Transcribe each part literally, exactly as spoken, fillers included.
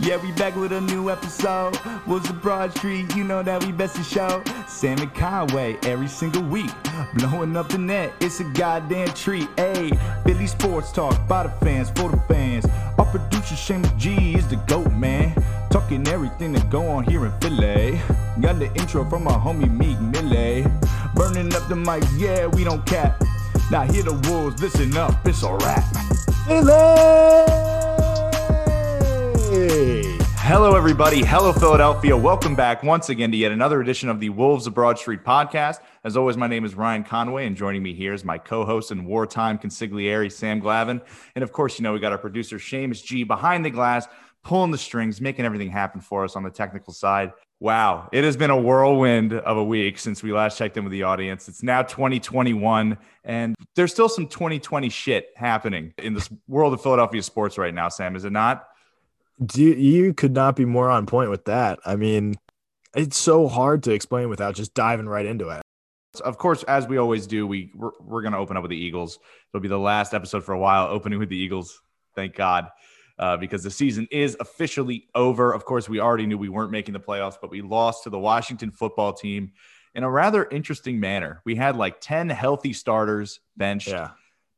Yeah, we back with a new episode. Wolves of Broad Street, you know that we best to show. Sam and Conway every single week, blowing up the net. It's a goddamn treat. Hey, Philly sports talk by the fans for the fans. Our producer Seamus G is the goat man, talking everything that go on here in Philly. Got the intro from our homie Meek Millay, burning up the mics. Yeah, we don't cap. Now hear the Wolves, listen up. It's a wrap. Philly. Hello, everybody. Hello, Philadelphia. Welcome back once again to yet another edition of the Wolves of Broad Street podcast. As always, my name is Ryan Conway, and joining me here is my co-host and wartime consigliere, Sam Glavin. And of course, you know, we got our producer, Seamus G, behind the glass, pulling the strings, making everything happen for us on the technical side. Wow, it has been a whirlwind of a week since we last checked in with the audience. It's now twenty twenty-one, and there's still some twenty twenty shit happening in this world of Philadelphia sports right now, Sam, is it not? Do you, you could not be more on point with that. I mean, it's so hard to explain without just diving right into it. Of course, as we always do, we, we're, we're going to open up with the Eagles. It'll be the last episode for a while, opening with the Eagles. Thank God, uh, because the season is officially over. Of course, we already knew we weren't making the playoffs, but we lost to the Washington football team in a rather interesting manner. We had like ten healthy starters benched, yeah.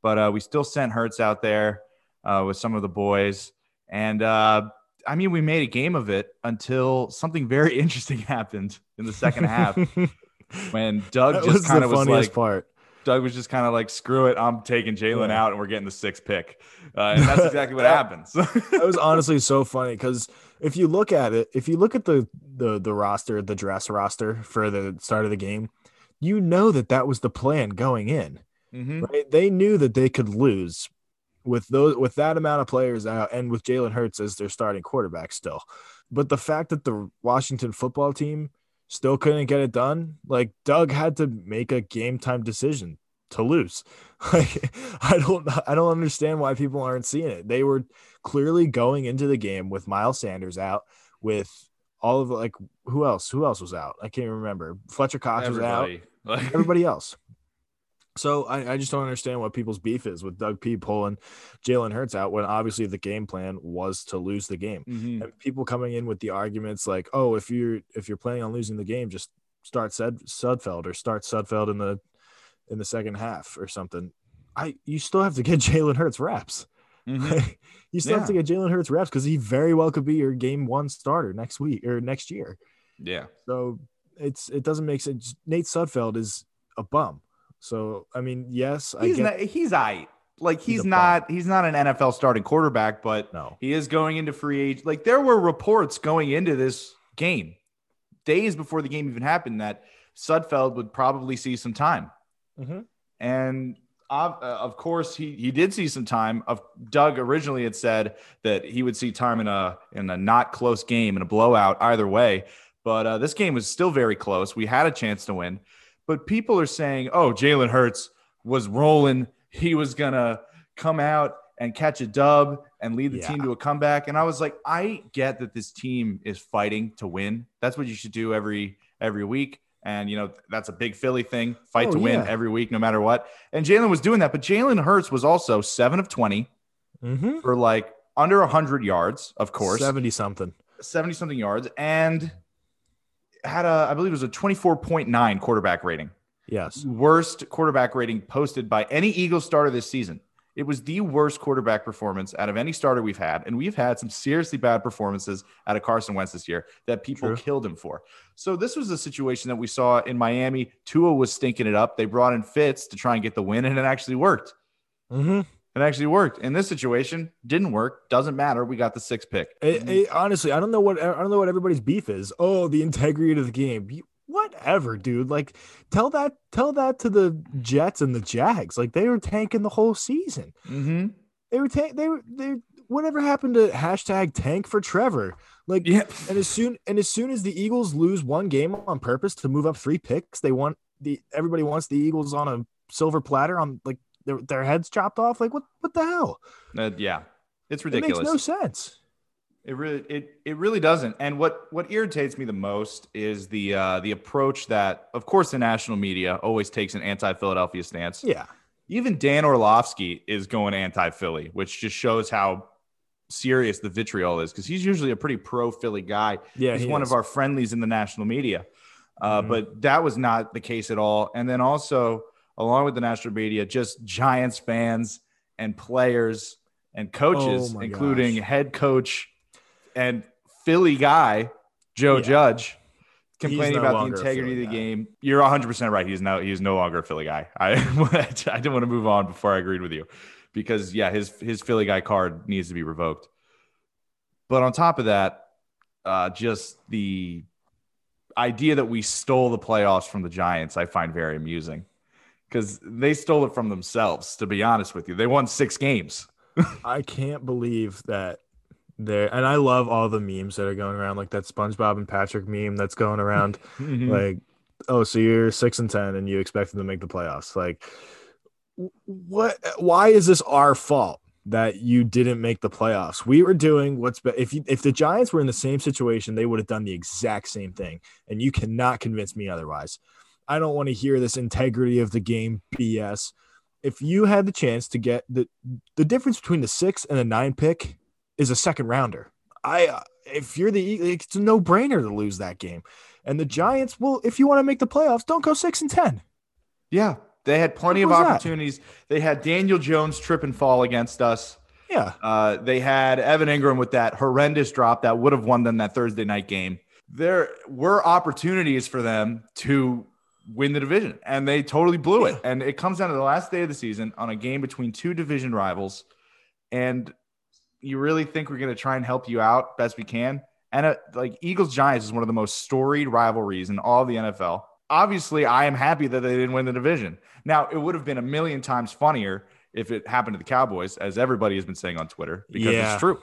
but uh, we still sent Hurts out there uh, with some of the boys. And, uh, I mean, we made a game of it until something very interesting happened in the second half when Doug that just kind of was like, part. Doug was just kind of like, screw it. I'm taking Jalen yeah. out and we're getting the sixth pick. Uh, and that's exactly what happens. That was honestly so funny because if you look at it, if you look at the, the, the roster, the dress roster for the start of the game, you know that that was the plan going in. Mm-hmm. Right? They knew that they could lose. With those, with that amount of players out and with Jalen Hurts as their starting quarterback still. But the fact that the Washington football team still couldn't get it done, like Doug had to make a game time decision to lose. Like I don't I don't understand why people aren't seeing it. They were clearly going into the game with Miles Sanders out, with all of like who else? Who else was out? I can't remember. Fletcher Cox everybody. was out. Everybody else. So I, I just don't understand what people's beef is with Doug P pulling Jalen Hurts out when obviously the game plan was to lose the game. Mm-hmm. And people coming in with the arguments like, oh, if you're if you're planning on losing the game, just start Sudfeld or start Sudfeld in the in the second half or something. I you still have to get Jalen Hurts reps. Mm-hmm. you still yeah. have to get Jalen Hurts reps because he very well could be your game one starter next week or next year. Yeah. So it's it doesn't make sense. Nate Sudfeld is a bum. So, I mean, yes, I he's, get, not, he's I like, he's, he's not, he's not an N F L starting quarterback, but no. he is going into free agent. Like there were reports going into this game days before the game even happened that Sudfeld would probably see some time. Mm-hmm. And uh, of course he, he did see some time. Of Doug originally had said that he would see time in a, in a not close game in a blowout either way. But uh, this game was still very close. We had a chance to win. But people are saying, oh, Jalen Hurts was rolling. He was going to come out and catch a dub and lead the yeah. team to a comeback. And I was like, I get that this team is fighting to win. That's what you should do every every week. And, you know, that's a big Philly thing, fight oh, to win yeah. every week, no matter what. And Jalen was doing that. But Jalen Hurts was also seven of twenty mm-hmm. for like under one hundred yards, of course. seventy-something. seventy-something yards. And had a, I believe it was a twenty-four point nine quarterback rating. Yes. Worst quarterback rating posted by any Eagles starter this season. It was the worst quarterback performance out of any starter we've had. And we've had some seriously bad performances out of Carson Wentz this year that people True. killed him for. So this was a situation that we saw in Miami. Tua was stinking it up. They brought in Fitz to try and get the win. And it actually worked. Mm-hmm. It actually worked in this situation. Didn't work. Doesn't matter. We got the sixth pick. It, it, honestly, I don't know what I don't know what everybody's beef is. Oh, the integrity of the game. You, whatever, dude. Like, tell that tell that to the Jets and the Jags. Like, they were tanking the whole season. Mm-hmm. They were tank. They were they. Whatever happened to hashtag tank for Trevor? Like, yeah. and as soon and as soon as the Eagles lose one game on purpose to move up three picks, they want the everybody wants the Eagles on a silver platter on like. Their, their heads chopped off. Like what? What the hell? Uh, yeah, it's ridiculous. It makes no sense. It really, it it really doesn't. And what what irritates me the most is the uh, the approach that, of course, the national media always takes an anti-Philadelphia stance. Yeah. Even Dan Orlovsky is going anti-Philly, which just shows how serious the vitriol is, because he's usually a pretty pro Philly guy. Yeah, he's he one is. of our friendlies in the national media. Uh, mm-hmm. But that was not the case at all. And then also, along with the national media, just Giants fans and players and coaches, oh including gosh. head coach and Philly guy, Joe yeah. Judge, complaining no about the integrity of the guy. game. You're one hundred percent right. He's no, he's no longer a Philly guy. I, I didn't want to move on before I agreed with you because, yeah, his, his Philly guy card needs to be revoked. But on top of that, uh, just the idea that we stole the playoffs from the Giants, I find very amusing because they stole it from themselves, to be honest with you. They won six games. I can't believe that. There and I love all the memes that are going around, like that SpongeBob and Patrick meme that's going around. mm-hmm. Like, oh, so you're six and ten, and you expect them to make the playoffs? Like, what? Why is this our fault that you didn't make the playoffs? We were doing what's best. If you, if the Giants were in the same situation, they would have done the exact same thing, and you cannot convince me otherwise. I don't want to hear this integrity of the game B S. If you had the chance to get the the difference between the six and the nine pick. Is a second rounder. I uh, if you're the it's a no brainer to lose that game, and the Giants. Well, if you want to make the playoffs, don't go six and ten. Yeah, they had plenty what of opportunities. That? They had Daniel Jones trip and fall against us. Yeah, uh, they had Evan Engram with that horrendous drop that would have won them that Thursday night game. There were opportunities for them to win the division, and they totally blew yeah. it. And it comes down to the last day of the season on a game between two division rivals, and. You really think we're going to try and help you out best we can? And uh, like Eagles Giants is one of the most storied rivalries in all of the N F L. Obviously, I am happy that they didn't win the division. Now, it would have been a million times funnier if it happened to the Cowboys, as everybody has been saying on Twitter, because yeah. it's true.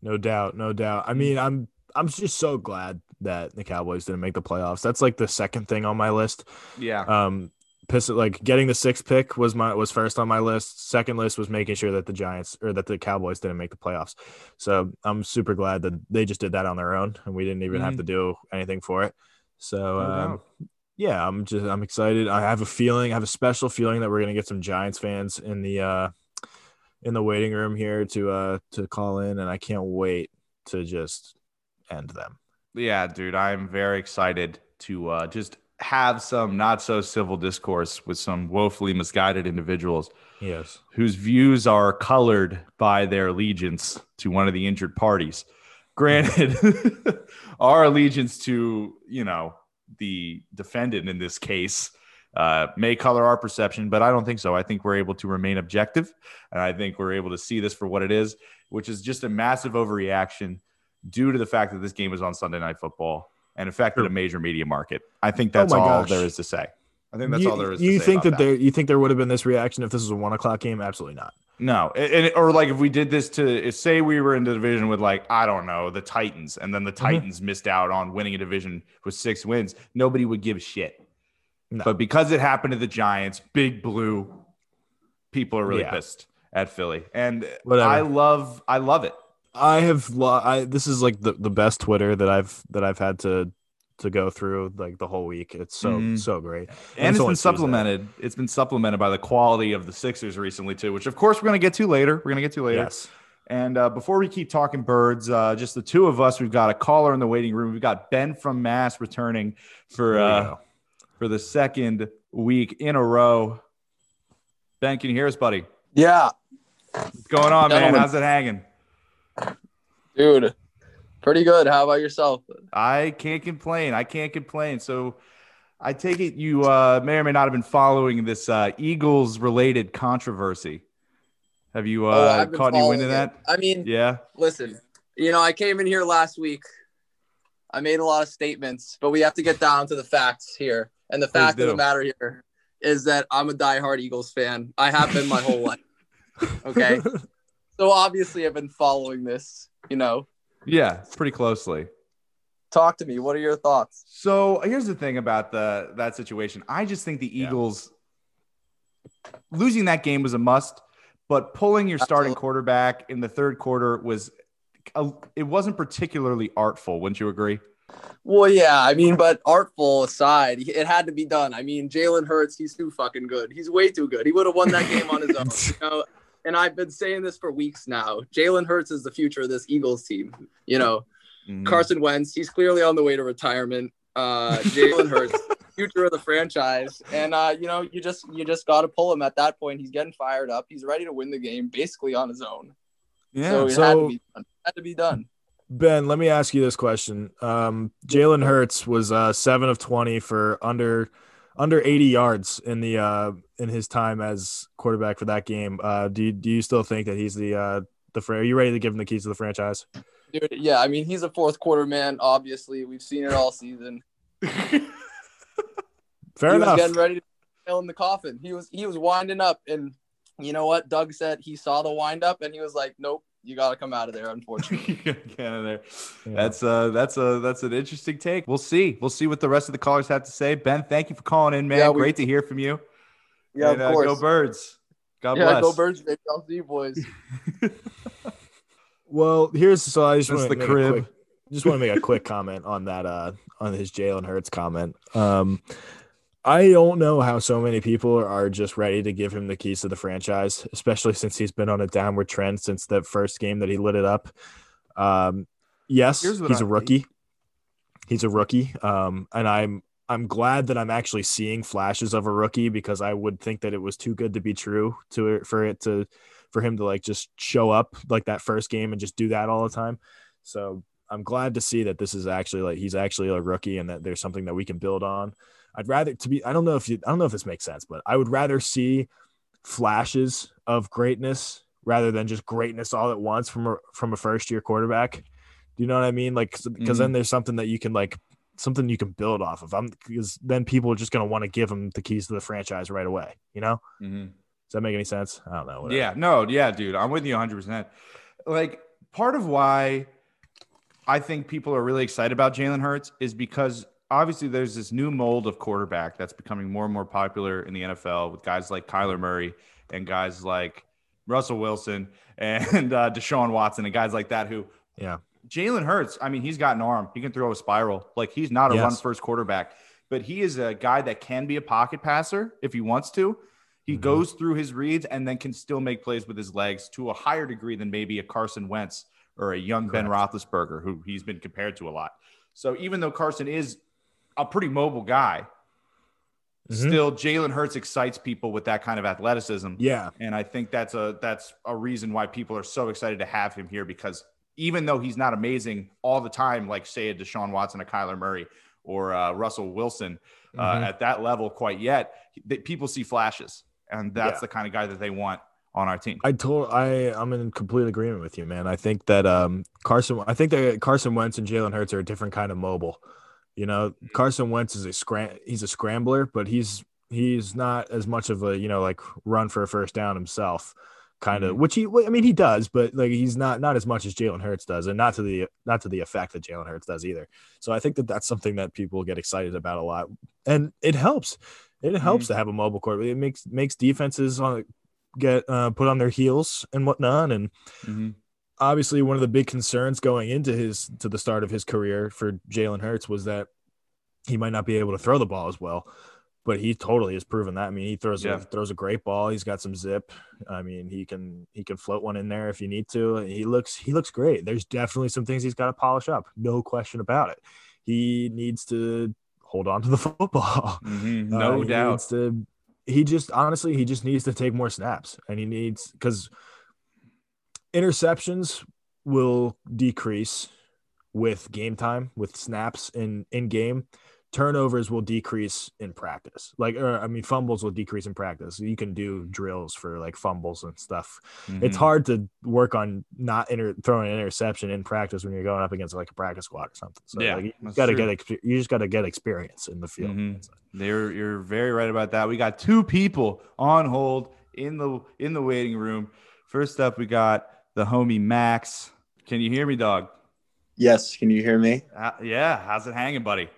No doubt, no doubt. I mean, I'm I'm just so glad that the Cowboys didn't make the playoffs. That's like the second thing on my list. Yeah. Um Piss it, like getting the sixth pick was my was first on my list. Second list was making sure that the Giants or that the Cowboys didn't make the playoffs. So I'm super glad that they just did that on their own and we didn't even mm-hmm. have to do anything for it. So um, yeah, I'm just I'm excited. I have a feeling, I have a special feeling that we're gonna get some Giants fans in the uh, in the waiting room here to uh, to call in, and I can't wait to just end them. Yeah, dude, I'm very excited to uh, just. have some not so civil discourse with some woefully misguided individuals, yes, whose views are colored by their allegiance to one of the injured parties. Granted, our allegiance to, you know, the defendant in this case uh, may color our perception, but I don't think so. I think we're able to remain objective, and I think we're able to see this for what it is, which is just a massive overreaction due to the fact that this game was on Sunday Night Football. And affected a major media market. I think that's oh all gosh. there is to say. I think that's you, all there is. You to say think about that, that there? You think there would have been this reaction if this was a one o'clock game? Absolutely not. No, and, and or like if we did this to say we were in the division with like I don't know the Titans, and then the Titans mm-hmm. missed out on winning a division with six wins, nobody would give a shit. No. But because it happened to the Giants, Big Blue, people are really yeah. pissed at Philly, and Whatever. I love, I love it. I have lo- I this is like the, the best Twitter that I've that I've had to to go through like the whole week. It's so mm-hmm. so great. And, and it's, it's been supplemented. Tuesday. It's been supplemented by the quality of the Sixers recently too, which of course we're going to get to later. We're going to get to later. Yes. And uh, before we keep talking birds, uh, just the two of us, we've got a caller in the waiting room. We've got Ben from Mass returning for uh, for the second week in a row. Ben, can you hear us, buddy? Yeah. What's going on, Gentlemen. man? How's it hanging? Dude, pretty good. How about yourself? I can't complain. I can't complain. So I take it you uh, may or may not have been following this uh, Eagles-related controversy. Have you uh, oh, caught any wind of that? I mean, yeah. listen, you know, I came in here last week. I made a lot of statements, but we have to get down to the facts here. And the fact of the matter here is that I'm a diehard Eagles fan. I have been my whole life. Okay? So obviously I've been following this, you know. Yeah, pretty closely. Talk to me. What are your thoughts? So here's the thing about the that situation. I just think the Eagles yeah. losing that game was a must, but pulling your starting Absolutely. quarterback in the third quarter was it wasn't particularly artful, wouldn't you agree? Well, yeah, I mean, but artful aside, it had to be done. I mean, Jalen Hurts, he's too fucking good. He's way too good. He would have won that game on his own. You know? and I've been saying this for weeks now, Jalen Hurts is the future of this Eagles team. You know, mm-hmm. Carson Wentz, he's clearly on the way to retirement. Uh, Jalen Hurts, future of the franchise. And, uh, you know, you just you just got to pull him at that point. He's getting fired up. He's ready to win the game basically on his own. Yeah, so it so... had to be done. Had to be done. Ben, let me ask you this question. Um, Jalen Hurts was uh, seven of twenty for under under eighty yards in the uh, in his time as quarterback for that game. Uh, do you, do you still think that he's the uh, the fr- are you ready to give him the keys to the franchise? Dude, yeah, I mean he's a fourth quarter man. Obviously, we've seen it all season. Fair he enough. Was getting ready to fill in the coffin. He was he was winding up, and you know what? Doug said he saw the wind up, and he was like, "Nope. You got to come out of there, unfortunately." Get out of there. Yeah. That's uh that's a that's an interesting take. We'll see. We'll see what the rest of the callers have to say. Ben, thank you for calling in, man. Yeah, we, Great to hear from you. Yeah, and, of course. Uh, go Birds. God yeah, bless. Yeah, go Birds, baby. I'll see you boys. Well, here's so I just want to the crib. Quick, just want to make a quick comment on that uh on his Jalen Hurts comment. Um I don't know how so many people are just ready to give him the keys to the franchise, especially since he's been on a downward trend since that first game that he lit it up. Um, yes, he's I a rookie. Think. He's a rookie. Um, and I'm, I'm glad that I'm actually seeing flashes of a rookie, because I would think that it was too good to be true to for it to, for him to like, just show up like that first game and just do that all the time. So I'm glad to see that this is actually like, he's actually a rookie and that there's something that we can build on. I'd rather to be, I don't know if you, I don't know if this makes sense, but I would rather see flashes of greatness rather than just greatness all at once from a, from a first year quarterback. Do you know what I mean? Like, because mm-hmm. then there's something that you can like, something you can build off of. I'm because then people are just going to want to give him the keys to the franchise right away. You know, mm-hmm. Does that make any sense? I don't know. Whatever. Yeah, no. Yeah, dude, I'm with you one hundred percent. Like part of why I think people are really excited about Jalen Hurts is because obviously, there's this new mold of quarterback that's becoming more and more popular in the N F L with guys like Kyler Murray and guys like Russell Wilson and uh, Deshaun Watson and guys like that who – yeah, Jalen Hurts, I mean, he's got an arm. He can throw a spiral. Like, he's not a yes. run-first quarterback, but he is a guy that can be a pocket passer if he wants to. He mm-hmm. goes through his reads and then can still make plays with his legs to a higher degree than maybe a Carson Wentz or a young Correct. Ben Roethlisberger, who he's been compared to a lot. So even though Carson is – a pretty mobile guy. Mm-hmm. Still, Jalen Hurts excites people with that kind of athleticism. Yeah. And I think that's a that's a reason why people are so excited to have him here, because even though he's not amazing all the time, like, say, a Deshaun Watson, a Kyler Murray, or uh, Russell Wilson mm-hmm. uh, at that level quite yet, that people see flashes. And that's yeah. the kind of guy that they want on our team. I told I I'm in complete agreement with you, man. I think that um, Carson – I think that Carson Wentz and Jalen Hurts are a different kind of mobile. You know, Carson Wentz is a scram- he's a scrambler, but he's he's not as much of a, you know, like run for a first down himself kind of, mm-hmm. which he, I mean, he does, but like he's not not as much as Jalen Hurts does, and not to the not to the effect that Jalen Hurts does either. So I think that that's something that people get excited about a lot, and it helps. It helps mm-hmm. to have a mobile quarterback. It makes makes defenses on get uh, put on their heels and whatnot, and. Mm-hmm. Obviously, one of the big concerns going into his to the start of his career for Jalen Hurts was that he might not be able to throw the ball as well, but he totally has proven that. I mean, he throws yeah. a, throws a great ball. He's got some zip. I mean, he can he can float one in there if you need to. He looks he looks great. There's definitely some things he's got to polish up, no question about it. He needs to hold on to the football, mm-hmm, no uh, doubt. He needs to, he just honestly he just needs to take more snaps, and he needs because. Interceptions will decrease with game time, with snaps in, in game. Turnovers will decrease in practice. Like, or, I mean, fumbles will decrease in practice. You can do drills for like fumbles and stuff. Mm-hmm. It's hard to work on not inter- throwing an interception in practice when you're going up against like a practice squad or something. So yeah, like, you got to get exp- you just got to get experience in the field. Mm-hmm. They're, you're very right about that. We got two people on hold in the in the waiting room. First up, we got. The homie Max. Can you hear me, dog? Yes. Can you hear me? Uh, yeah. How's it hanging, buddy?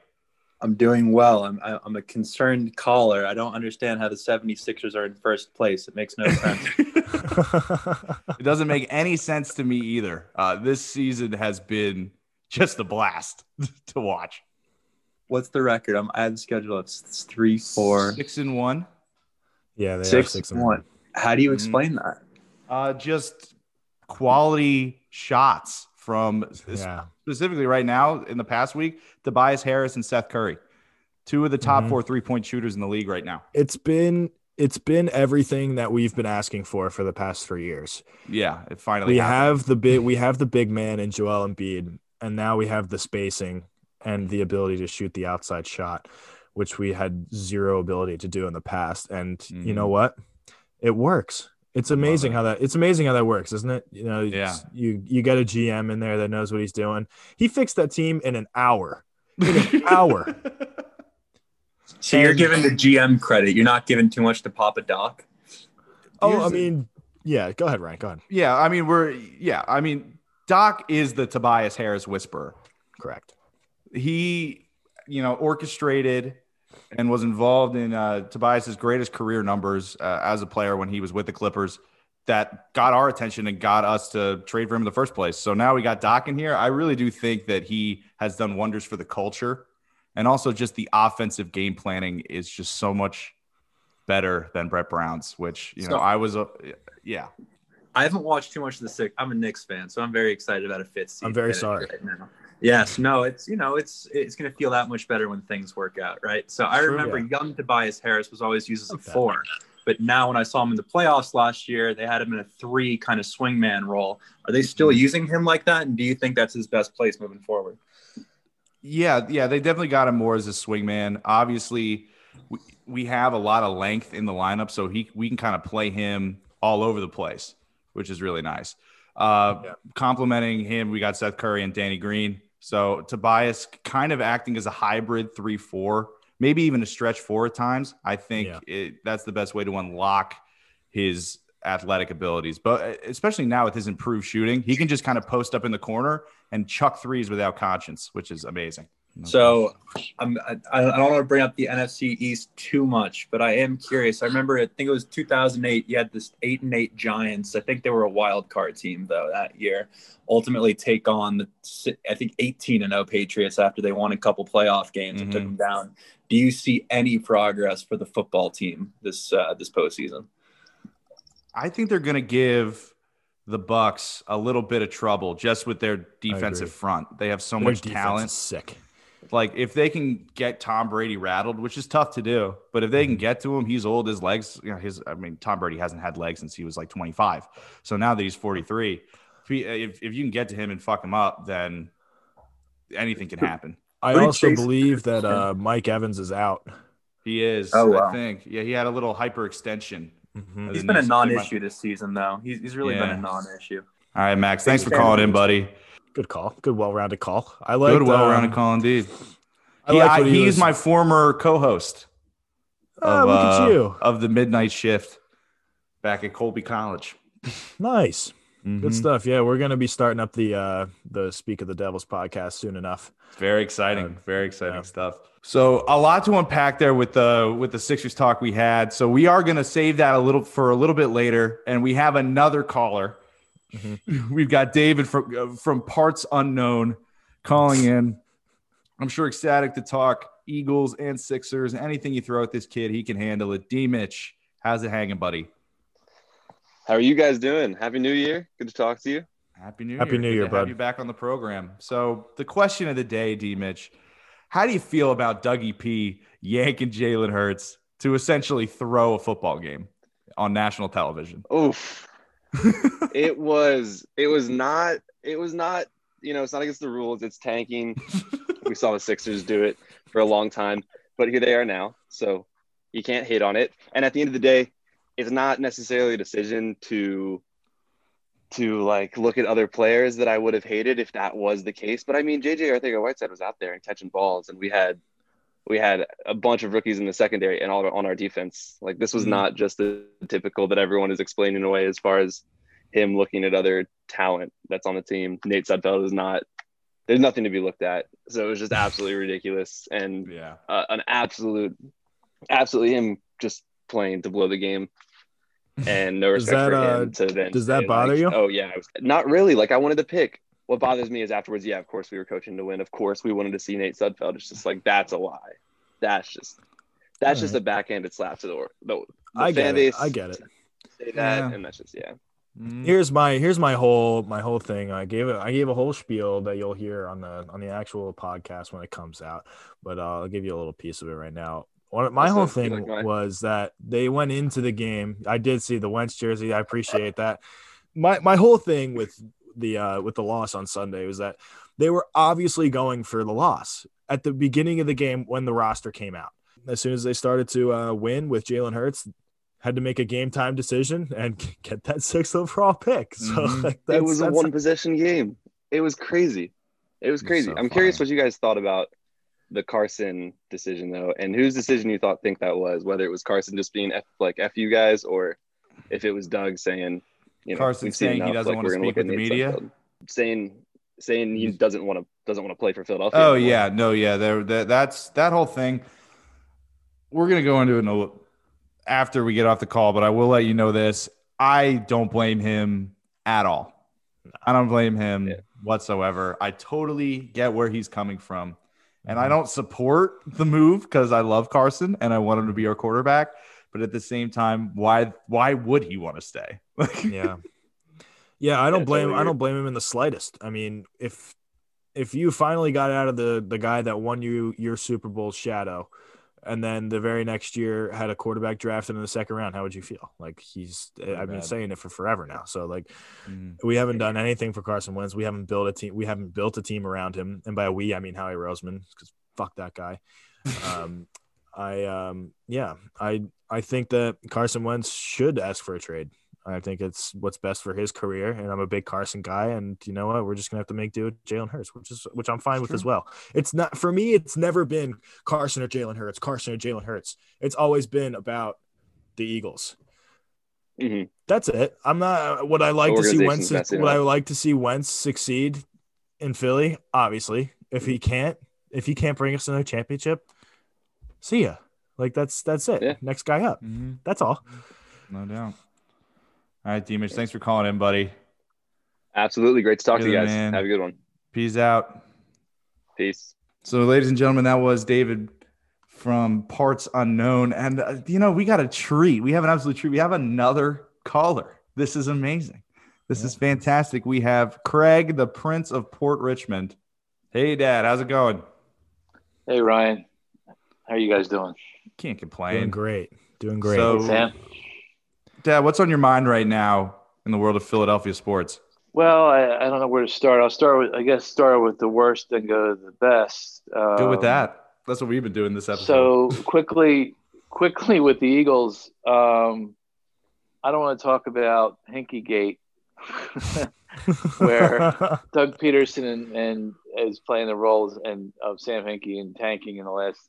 I'm doing well. I'm I'm a concerned caller. I don't understand how the seventy-sixers are in first place. It makes no sense. It doesn't make any sense to me either. Uh, this season has been just a blast to watch. What's the record? I'm I have the schedule. It's, it's three, four. Six and one. Yeah, they six, are six and one. one. How do you explain mm-hmm. that? uh, just quality shots from yeah. specifically right now in the past week, Tobias Harris and Seth Curry, two of the top mm-hmm. four three-point shooters in the league right now. It's been it's been everything that we've been asking for for the past three years. Yeah, it finally we happened. have the big we have the big man in Joel Embiid, and now we have the spacing and the ability to shoot the outside shot, which we had zero ability to do in the past. And mm-hmm. you know what? It works. It's amazing how that it's amazing how that works, isn't it? You know, yeah. you you got a G M in there that knows what he's doing. He fixed that team in an hour. In an hour. So and, you're giving the G M credit. You're not giving too much to Papa Doc. Oh, Here's I mean, the, yeah. Go ahead, Ryan. Go ahead. Yeah, I mean, we're yeah. I mean, Doc is the Tobias Harris whisperer. Correct. He, you know, orchestrated and was involved in uh, Tobias's greatest career numbers uh, as a player when he was with the Clippers that got our attention and got us to trade for him in the first place. So now we got Doc in here. I really do think that he has done wonders for the culture, and also just the offensive game planning is just so much better than Brett Brown's, which, you know, so, I was, uh, yeah. I haven't watched too much of the six. I'm a Knicks fan, so I'm very excited about a fifth seed. I'm very sorry. Right now. Yes, no, it's, you know, it's it's going to feel that much better when things work out, right? So I remember sure, yeah. young Tobias Harris was always used as a okay. four, but now when I saw him in the playoffs last year, they had him in a three kind of swingman role. Are they still using him like that, and do you think that's his best place moving forward? Yeah, yeah, they definitely got him more as a swingman. Obviously, we, we have a lot of length in the lineup, so he we can kind of play him all over the place, which is really nice. Uh, yeah. Complimenting him, we got Seth Curry and Danny Green. So Tobias kind of acting as a hybrid three four, maybe even a stretch four at times. I think yeah. it, that's the best way to unlock his athletic abilities. But especially now with his improved shooting, he can just kind of post up in the corner and chuck threes without conscience, which is amazing. So I'm, I, I don't want to bring up the N F C East too much, but I am curious. I remember, I think it was two thousand eight, you had this eight and eight Giants. I think they were a wild card team, though, that year. Ultimately take on the, I think, eighteen and oh Patriots after they won a couple playoff games mm-hmm. and took them down. Do you see any progress for the football team this uh, this postseason? I think they're going to give the Bucks a little bit of trouble just with their defensive front. They have so their much talent. Sick. Like, if they can get Tom Brady rattled, which is tough to do, but if they can get to him, he's old, his legs, you know, his, I mean, Tom Brady hasn't had legs since he was like twenty-five. So now that he's forty-three, if, he, if, if you can get to him and fuck him up, then anything can happen. I also believe that uh, Mike Evans is out. He is, oh, wow. I think. Yeah, he had a little hyperextension. Mm-hmm. He's been a non-issue this season, though. He's, he's really yeah. been a non-issue. All right, Max, thanks for calling in, buddy. Good call. Good, well-rounded call. I like Good, well-rounded um, call indeed. I he, I, he he's was... my former co-host of, oh, look uh, at you. of the Midnight Shift back at Colby College. Nice. Mm-hmm. Good stuff. Yeah, we're going to be starting up the uh, the Speak of the Devils podcast soon enough. Very exciting. Uh, Very exciting yeah. stuff. So a lot to unpack there with the with the Sixers talk we had. So we are going to save that a little for a little bit later, and we have another caller. Mm-hmm. We've got David from from Parts Unknown calling in. I'm sure ecstatic to talk Eagles and Sixers. Anything you throw at this kid, he can handle it. D-Mitch, how's it hanging, buddy? How are you guys doing? Happy New Year. Good to talk to you. Happy New Happy Year. Happy New Good Year, to bud. Have you back on the program. So the question of the day, D-Mitch, how do you feel about Dougie P yanking Jalen Hurts to essentially throw a football game on national television? Oof. it was it was not it was not you know, it's not against the rules, it's tanking. We saw the Sixers do it for a long time, but here they are now, so you can't hit on it. And at the end of the day, it's not necessarily a decision to to like look at other players that I would have hated if that was the case. But I mean, J J Ortega Whiteside was out there and catching balls, and we had we had a bunch of rookies in the secondary and all on our defense. Like, this was not just the typical that everyone is explaining away as far as him looking at other talent that's on the team. Nate Sudfeld is not, there's nothing to be looked at. So it was just absolutely ridiculous. And yeah. uh, an absolute, absolutely him just playing to blow the game and no respect that, for him. Uh, to then does that bother like, you? Oh yeah. I was, not really. Like, I wanted to pick. What bothers me is afterwards, yeah, of course we were coaching to win. Of course we wanted to see Nate Sudfeld. It's just like, that's a lie. That's just that's All just right. a backhanded slap to the, the, the I fan get base. It. I get it. Say that, yeah. and that's just, yeah. Mm. Here's my here's my whole my whole thing. I gave it I gave a whole spiel that you'll hear on the on the actual podcast when it comes out, but uh, I'll give you a little piece of it right now. One, my whole thing was that they went into the game. I did see the Wentz jersey. I appreciate that. My my whole thing with the uh, with the loss on Sunday was that they were obviously going for the loss at the beginning of the game when the roster came out. As soon as they started to uh, win with Jalen Hurts, had to make a game time decision and get that sixth overall pick. So mm-hmm. like, that's, it was a that's... one possession game. It was crazy. It was crazy. So I'm fun. Curious what you guys thought about the Carson decision though, and whose decision you thought think that was, whether it was Carson just being F, like F you guys, or if it was Doug saying, you know, Carson saying enough, he doesn't like, want to speak with the media, Sudfeld, saying saying he doesn't want to doesn't want to play for Philadelphia. Oh anymore. yeah, no yeah, there that, that's that whole thing. We're gonna go into it in a little after we get off the call, but I will let you know this. I don't blame him at all. I don't blame him yeah. whatsoever. I totally get where he's coming from. And I don't support the move because I love Carson and I want him to be our quarterback. But at the same time, why why would he want to stay? yeah. Yeah, I don't blame I don't blame him in the slightest. I mean, if if you finally got out of the the guy that won you your Super Bowl shadow, and then the very next year had a quarterback drafted in the second round, how would you feel? Like he's – I've been saying it for forever now. So, like, mm. we haven't done anything for Carson Wentz. We haven't built a team. We haven't built a team around him. And by we, I mean Howie Roseman, because fuck that guy. Um, I um, – yeah, I I think that Carson Wentz should ask for a trade. I think it's what's best for his career, and I'm a big Carson guy. And you know what? We're just gonna have to make do with Jalen Hurts, which is which I'm fine with as well. It's not for me. It's never been Carson or Jalen Hurts, Carson or Jalen Hurts. It's always been about the Eagles. Mm-hmm. That's it. I'm not. Would I like to see Wentz? Would I like to see Wentz succeed in Philly? Obviously, if he can't, if he can't bring us another championship, see ya. Like that's that's it. Yeah. Next guy up. Mm-hmm. That's all. No doubt. All right, Dimash, thanks for calling in, buddy. Absolutely. Great to talk good to you guys. Man. Have a good one. Peace out. Peace. So, ladies and gentlemen, that was David from Parts Unknown. And, uh, you know, we got a treat. We have an absolute treat. We have another caller. This is amazing. This yeah. is fantastic. We have Craig, the Prince of Port Richmond. Hey, Dad. How's it going? Hey, Ryan. How are you guys doing? Can't complain. Doing great. Doing great. So, Sam? Dad, what's on your mind right now in the world of Philadelphia sports? Well, I, I don't know where to start. I'll start with, I guess, start with the worst and go to the best. Um, Go with that. That's what we've been doing this episode. So quickly, quickly with the Eagles, um, I don't want to talk about Hinkygate, where Doug Peterson and, and is playing the roles and of Sam Hinkie and tanking in the last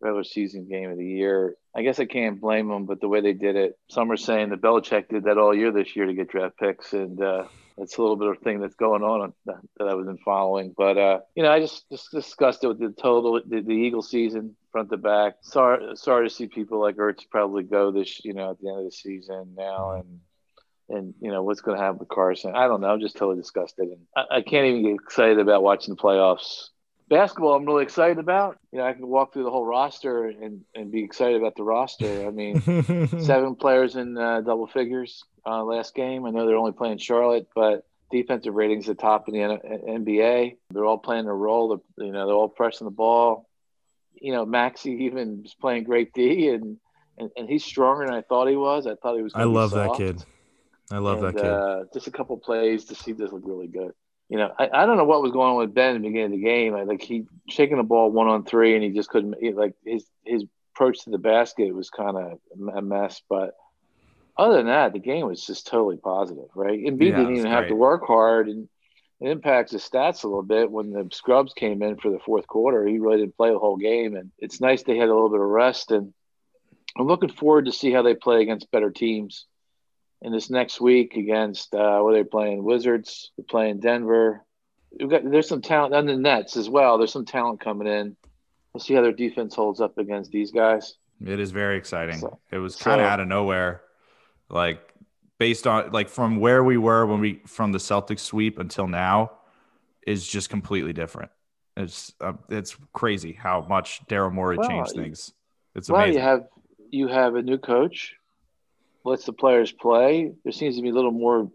regular season game of the year. I guess I can't blame them, but the way they did it, some are saying that Belichick did that all year this year to get draft picks, and uh, that's a little bit of a thing that's going on that, that I was been following. But, uh, you know, I just, just discussed it with the total, the, the Eagle season, front to back. Sorry, sorry to see people like Ertz probably go this, you know, at the end of the season now, and, and you know, what's going to happen with Carson. I don't know. I'm just totally disgusted. And I, I can't even get excited about watching the playoffs. Basketball, I'm really excited about. You know, I can walk through the whole roster and, and be excited about the roster. I mean, seven players in uh, double figures uh, last game. I know they're only playing Charlotte, but defensive rating's the top in the N B A. They're all playing a role. You know, they're all pressing the ball. You know, Maxey even is playing great D, and, and, and he's stronger than I thought he was. I thought he was going to be soft. I love that kid. I love and, that kid. Uh, just a couple plays to see this look really good. You know, I, I don't know what was going on with Ben at the beginning of the game. I, like he shaking the ball one on three, and he just couldn't. He, like his his approach to the basket was kind of a mess. But other than that, the game was just totally positive, right? And Embiid yeah, didn't even great. have to work hard, and it impacts his stats a little bit when the scrubs came in for the fourth quarter. He really didn't play the whole game, and it's nice they had a little bit of rest. And I'm looking forward to see how they play against better teams. And this next week against uh, where they're playing Wizards, they're playing Denver. We've got there's some talent on the Nets as well. There's some talent coming in. We'll see how their defense holds up against these guys. It is very exciting. So, it was kind of so, out of nowhere, like based on like from where we were when we from the Celtics sweep until now, is just completely different. It's uh, it's crazy how much Daryl Morey well, changed things. It's well, amazing. You have you have a new coach. lets the players play. There seems to be a little more,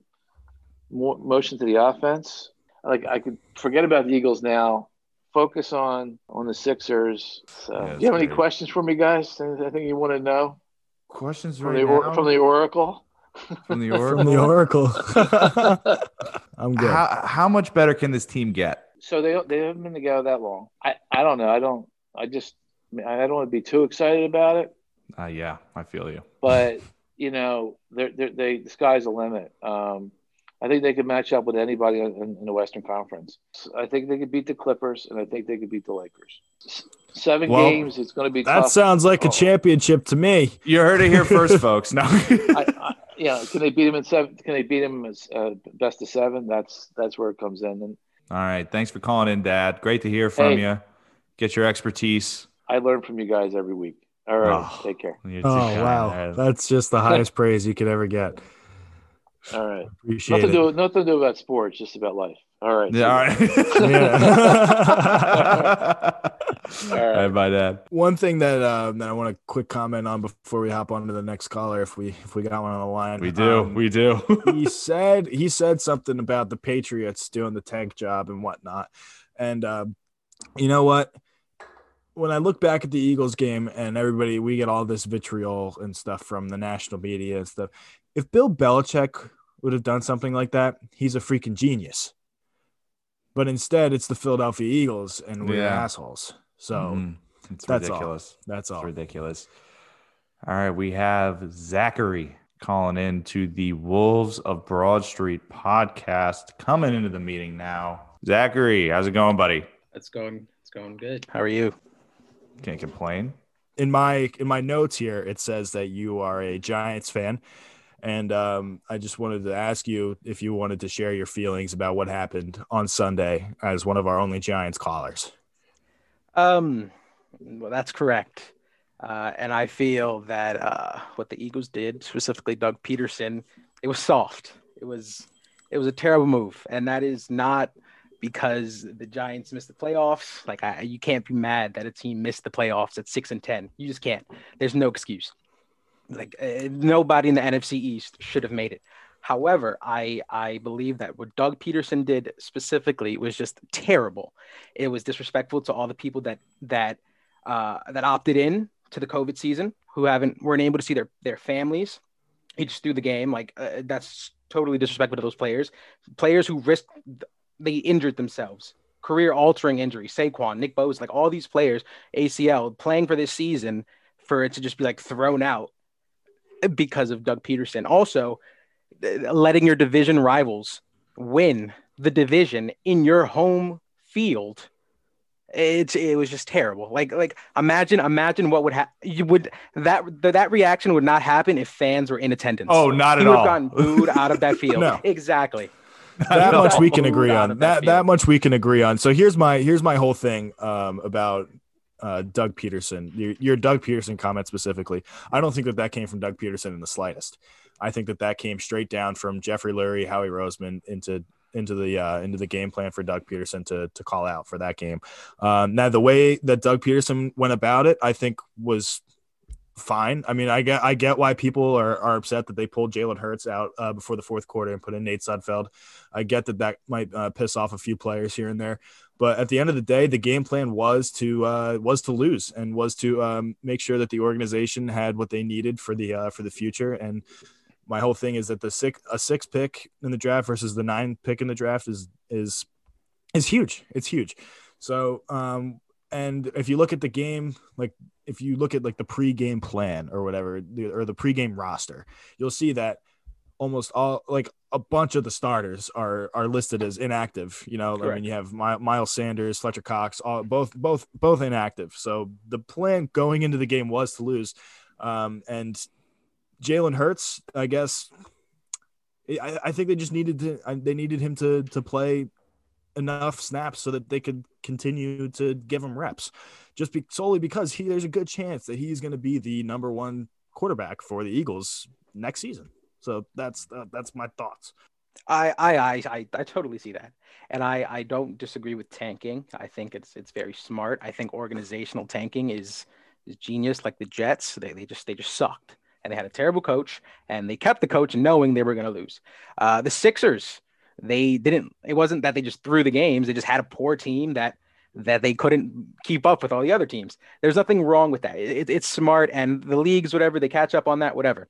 more motion to the offense. Like, I could forget about the Eagles now. Focus on on the Sixers. So, yeah, do you have any good. questions for me, guys? I think you want to know questions from right the now? from the Oracle. From the Oracle. From the Oracle. I'm good. How, how much better can this team get? So they they haven't been together that long. I, I don't know. I don't. I just. I don't want to be too excited about it. Uh, yeah, I feel you. But you know, they're, they're, they the sky's the limit. Um, I think they could match up with anybody in, in the Western Conference. I think they could beat the Clippers, and I think they could beat the Lakers. Seven well, games, it's going to be tough. That sounds like oh. a championship to me. You heard it here first, folks. No, I, I, yeah. Can they beat them in seven? Can they beat them as uh, best of seven? That's that's where it comes in. And, all right, thanks for calling in, Dad. Great to hear from hey, you. Get your expertise. I learn from you guys every week. All right, oh, take care. Oh, wow. That's just the highest praise you could ever get. All right. Appreciate nothing it. To do, nothing to do about sports, just about life. All right. Yeah, all right. yeah. all right. All right, my dad. One thing that uh, that I want to quick comment on before we hop on to the next caller, if we if we got one on the line. We do. Um, we do. he said he said something about the Patriots doing the tank job and whatnot. And uh, you know what? When I look back at the Eagles game and everybody, we get all this vitriol and stuff from the national media and stuff. If Bill Belichick would have done something like that, he's a freaking genius. But instead, it's the Philadelphia Eagles and we're yeah. assholes. So mm-hmm. it's that's ridiculous. All. That's all. It's ridiculous. All right. We have Zachary calling in to the Wolves of Broad Street podcast, coming into the meeting now. Zachary, how's it going, buddy? It's going, it's going good. How are you? Can't complain. In my in my notes here, it says that you are a Giants fan, and um, I just wanted to ask you if you wanted to share your feelings about what happened on Sunday as one of our only Giants callers. Um, well, that's correct, uh, and I feel that uh, what the Eagles did, specifically Doug Peterson, it was soft. It was it was a terrible move, and that is not. Because the Giants missed the playoffs. Like, I, you can't be mad that a team missed the playoffs at six and ten. You just can't. There's no excuse. Like, uh, nobody in the N F C East should have made it. However, I, I believe that what Doug Peterson did specifically was just terrible. It was disrespectful to all the people that that uh, that opted in to the COVID season, who haven't weren't able to see their, their families. He just threw the game. Like, uh, that's totally disrespectful to those players. Players who risked th- They injured themselves, career-altering injury. Saquon, Nick Bosa, like all these players, A C L, playing for this season for it to just be like thrown out because of Doug Peterson. Also, letting your division rivals win the division in your home field, it it was just terrible. Like like imagine imagine what would happen. You would that that reaction would not happen if fans were in attendance. Oh, not at all. You would have gotten booed out of that field. No. Exactly. That much we can agree on. That that much we can agree on. So here's my here's my whole thing um, about uh, Doug Peterson. Your, your Doug Peterson comment specifically. I don't think that that came from Doug Peterson in the slightest. I think that that came straight down from Jeffrey Lurie, Howie Roseman into into the uh, into the game plan for Doug Peterson to to call out for that game. Um, now the way that Doug Peterson went about it, I think was. Fine. I mean, I get I get why people are, are upset that they pulled Jalen Hurts out uh, before the fourth quarter and put in Nate Sudfeld. I get that that might uh, piss off a few players here and there, but at the end of the day, the game plan was to uh, was to lose and was to um, make sure that the organization had what they needed for the uh, for the future. And my whole thing is that the six a six pick in the draft versus the nine pick in the draft is is is huge. It's huge. So um, and if you look at the game, like. If you look at like the pregame plan or whatever, or the pregame roster, you'll see that almost all, like a bunch of the starters are, are listed as inactive, you know, correct. I mean, you have My- Miles Sanders, Fletcher Cox, all both, both, both inactive. So the plan going into the game was to lose. Um, and Jalen Hurts, I guess, I, I think they just needed to, they needed him to, to play enough snaps so that they could continue to give him reps just be, solely because he there's a good chance that he's going to be the number one quarterback for the Eagles next season. So that's uh, that's my thoughts. I, I I I I totally see that, and I I don't disagree with tanking. I think it's it's very smart. I think organizational tanking is is genius. Like the Jets, they they just they just sucked. and they had a terrible coach, and they kept the coach knowing they were going to lose. Uh, the Sixers, they didn't, it wasn't that they just threw the games. They just had a poor team that, that they couldn't keep up with all the other teams. There's nothing wrong with that. It, it's smart, and the leagues, whatever, they catch up on that, whatever.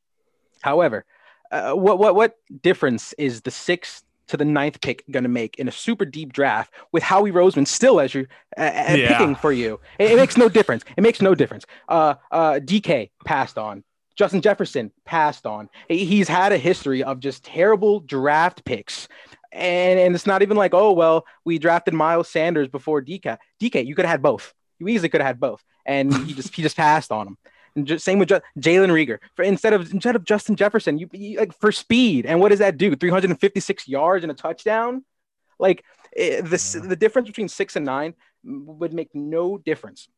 However, uh, what, what, what difference is the sixth to the ninth pick going to make in a super deep draft with Howie Roseman still as you're uh, yeah. picking for you? It, it makes no difference. It makes no difference. Uh, uh, D K passed on. Justin Jefferson passed on. He's had a history of just terrible draft picks. And, and it's not even like, oh, well, we drafted Miles Sanders before D K. D K, you could have had both. You easily could have had both. And he just he just passed on him. And just, same with J- Jalen Reagor. For, instead of instead of Justin Jefferson, you, you like for speed. And what does that do? three hundred fifty-six yards and a touchdown? Like it, this, the difference between six and nine would make no difference.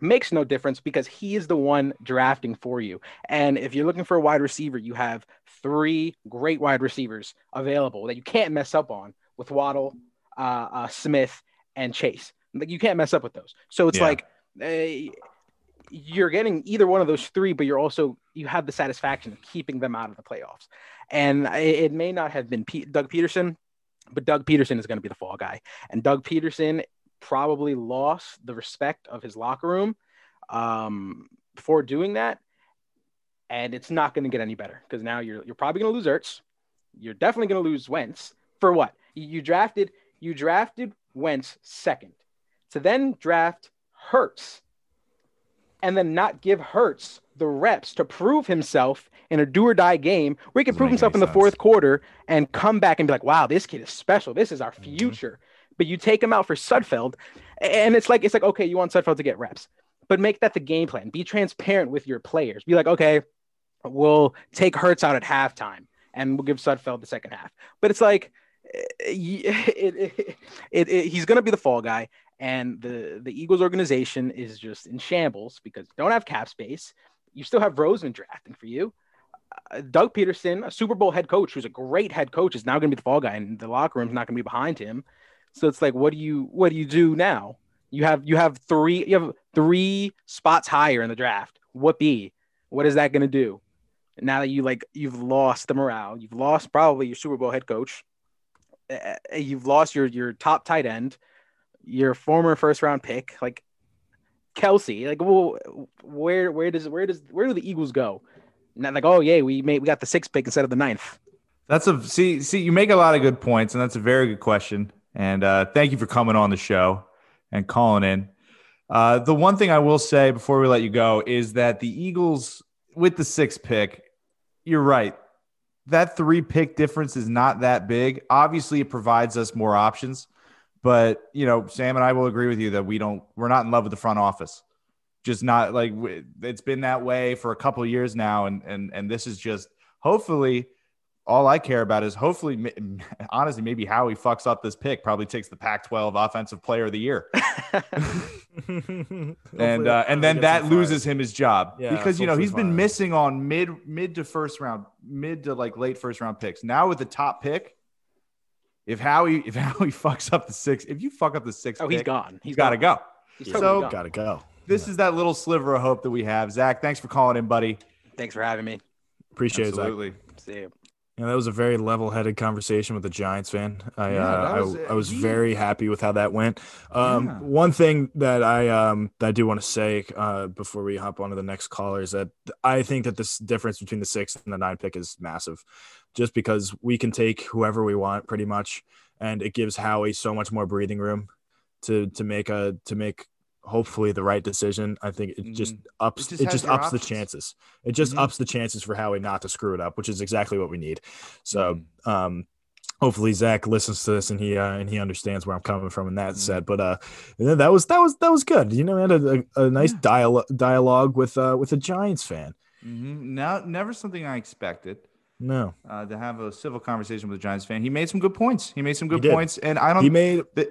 Makes no difference because he is the one drafting for you. And if you're looking for a wide receiver, you have three great wide receivers available that you can't mess up on with Waddle, uh, uh, Smith, and Chase. Like you can't mess up with those. So it's yeah. like uh, you're getting either one of those three, but you're also you have the satisfaction of keeping them out of the playoffs. And it, it may not have been P- Doug Peterson, but Doug Peterson is going to be the fall guy. And Doug Peterson probably lost the respect of his locker room um, for doing that. And it's not going to get any better because now you're you're probably going to lose Ertz. You're definitely going to lose Wentz for what? You drafted you drafted Wentz second to then draft Hurts and then not give Hurts the reps to prove himself in a do or die game where he can prove himself in the fourth quarter and come back and be like, wow, this kid is special. This is our future. Mm-hmm. But you take him out for Sudfeld, and it's like, it's like, okay, you want Sudfeld to get reps, but make that the game plan. Be transparent with your players. Be like, okay, we'll take Hurts out at halftime, and we'll give Sudfeld the second half. But it's like, it, it, it, it, he's going to be the fall guy, and the, the Eagles organization is just in shambles because you don't have cap space. You still have Roseman drafting for you. Uh, Doug Peterson, a Super Bowl head coach, who's a great head coach, is now going to be the fall guy, and the locker room's not going to be behind him. So it's like, what do you what do you do now? You have you have three you have three spots higher in the draft. Whoopee! What is that going to do? And now that you like you've lost the morale, you've lost probably your Super Bowl head coach, uh, you've lost your your top tight end, your former first round pick like Kelsey. Like, well, where where does where does where do the Eagles go? Not like, oh yeah, we made we got the sixth pick instead of the ninth. That's a see see you make a lot of good points, and that's a very good question. And uh, thank you for coming on the show and calling in. Uh, the one thing I will say before we let you go is that the Eagles with the sixth pick, you're right. That three pick difference is not that big. Obviously it provides us more options, but you know, Sam and I will agree with you that we don't, we're not in love with the front office. Just not like it's been that way for a couple of years now. And, and, and this is just hopefully all I care about is hopefully, honestly, maybe Howie fucks up this pick, probably takes the Pac twelve Offensive Player of the Year. and uh, and then that loses him his job. Yeah, because, you know, he's been missing on mid mid to first round, mid to like late first round picks. Now with the top pick, if Howie if Howie fucks up the six, if you fuck up the six oh, pick, he's gone. He's got to go. He's so got to go. This yeah. is that little sliver of hope that we have. Zach, thanks for calling in, buddy. Thanks for having me. Appreciate Absolutely. it, Absolutely. See you. You know, that was a very level-headed conversation with a Giants fan. I yeah, uh, was, I, I was very happy with how that went. Um, yeah. One thing that I um, that I do want to say uh, before we hop on to the next caller is that I think that this difference between the sixth and the ninth pick is massive, just because we can take whoever we want pretty much, and it gives Howie so much more breathing room to to make a to make. hopefully the right decision. I think it just ups it just, it just ups options. the chances. It just mm-hmm. ups the chances for Howie not to screw it up, which is exactly what we need. So um, hopefully Zach listens to this and he uh, and he understands where I'm coming from in that mm-hmm. set. But uh, that was that was that was good. You know, we had a, a, a nice yeah. dialogue dialogue with uh, with a Giants fan. Mm-hmm. Now, never something I expected. No, uh, to have a civil conversation with a Giants fan. He made some good points. He made some good points, and I don't. He made. Th-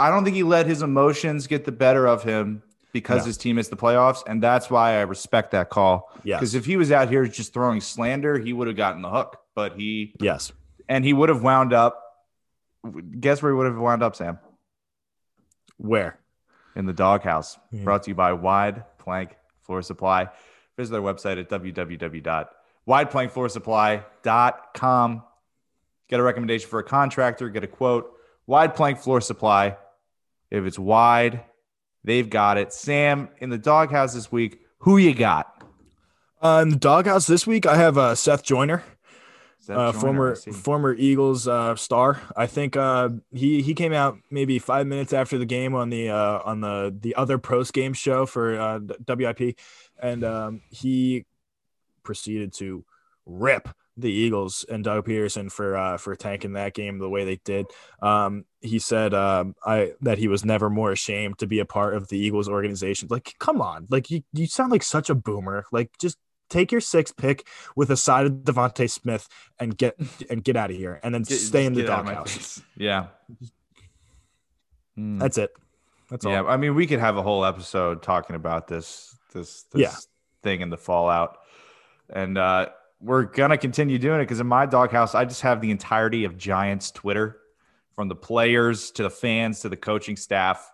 I don't think he let his emotions get the better of him because no. his team missed the playoffs, and that's why I respect that call. Yeah. Because if he was out here just throwing slander, he would have gotten the hook. But he – Yes. And he would have wound up – guess where he would have wound up, Sam? Where? In the doghouse. Mm-hmm. Brought to you by Wide Plank Floor Supply. Visit their website at w w w dot wide plank floor supply dot com. Get a recommendation for a contractor, get a quote. Wide Plank Floor Supply. If it's wide, they've got it. Sam, in the doghouse this week, who you got? Uh, in the doghouse this week, I have uh, Seth Joyner, Seth uh, Joyner former former Eagles uh, star. I think uh, he he came out maybe five minutes after the game on the uh, on the the other post game show for uh, W I P, and um, he proceeded to rip the Eagles and Doug Peterson for uh, for tanking that game the way they did. Um, he said um, I that he was never more ashamed to be a part of the Eagles organization. Like, come on. Like, you, you sound like such a boomer. Like, just take your sixth pick with a side of Devontae Smith and get and get out of here, and then get, stay in the doghouse. Yeah. Mm. That's it. That's yeah, all. Yeah, I mean, we could have a whole episode talking about this this, this yeah. thing and the fallout. And uh we're going to continue doing it because in my doghouse, I just have the entirety of Giants Twitter, from the players to the fans to the coaching staff.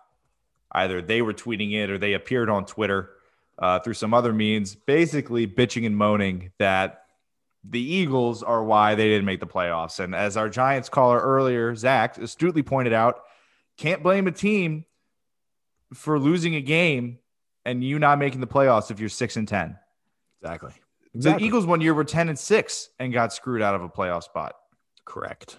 Either they were tweeting it or they appeared on Twitter uh, through some other means, basically bitching and moaning that the Eagles are why they didn't make the playoffs. And as our Giants caller earlier, Zach, astutely pointed out, can't blame a team for losing a game and you not making the playoffs if you're six and ten. Exactly. Exactly. The Eagles one year were ten and six and got screwed out of a playoff spot. Correct.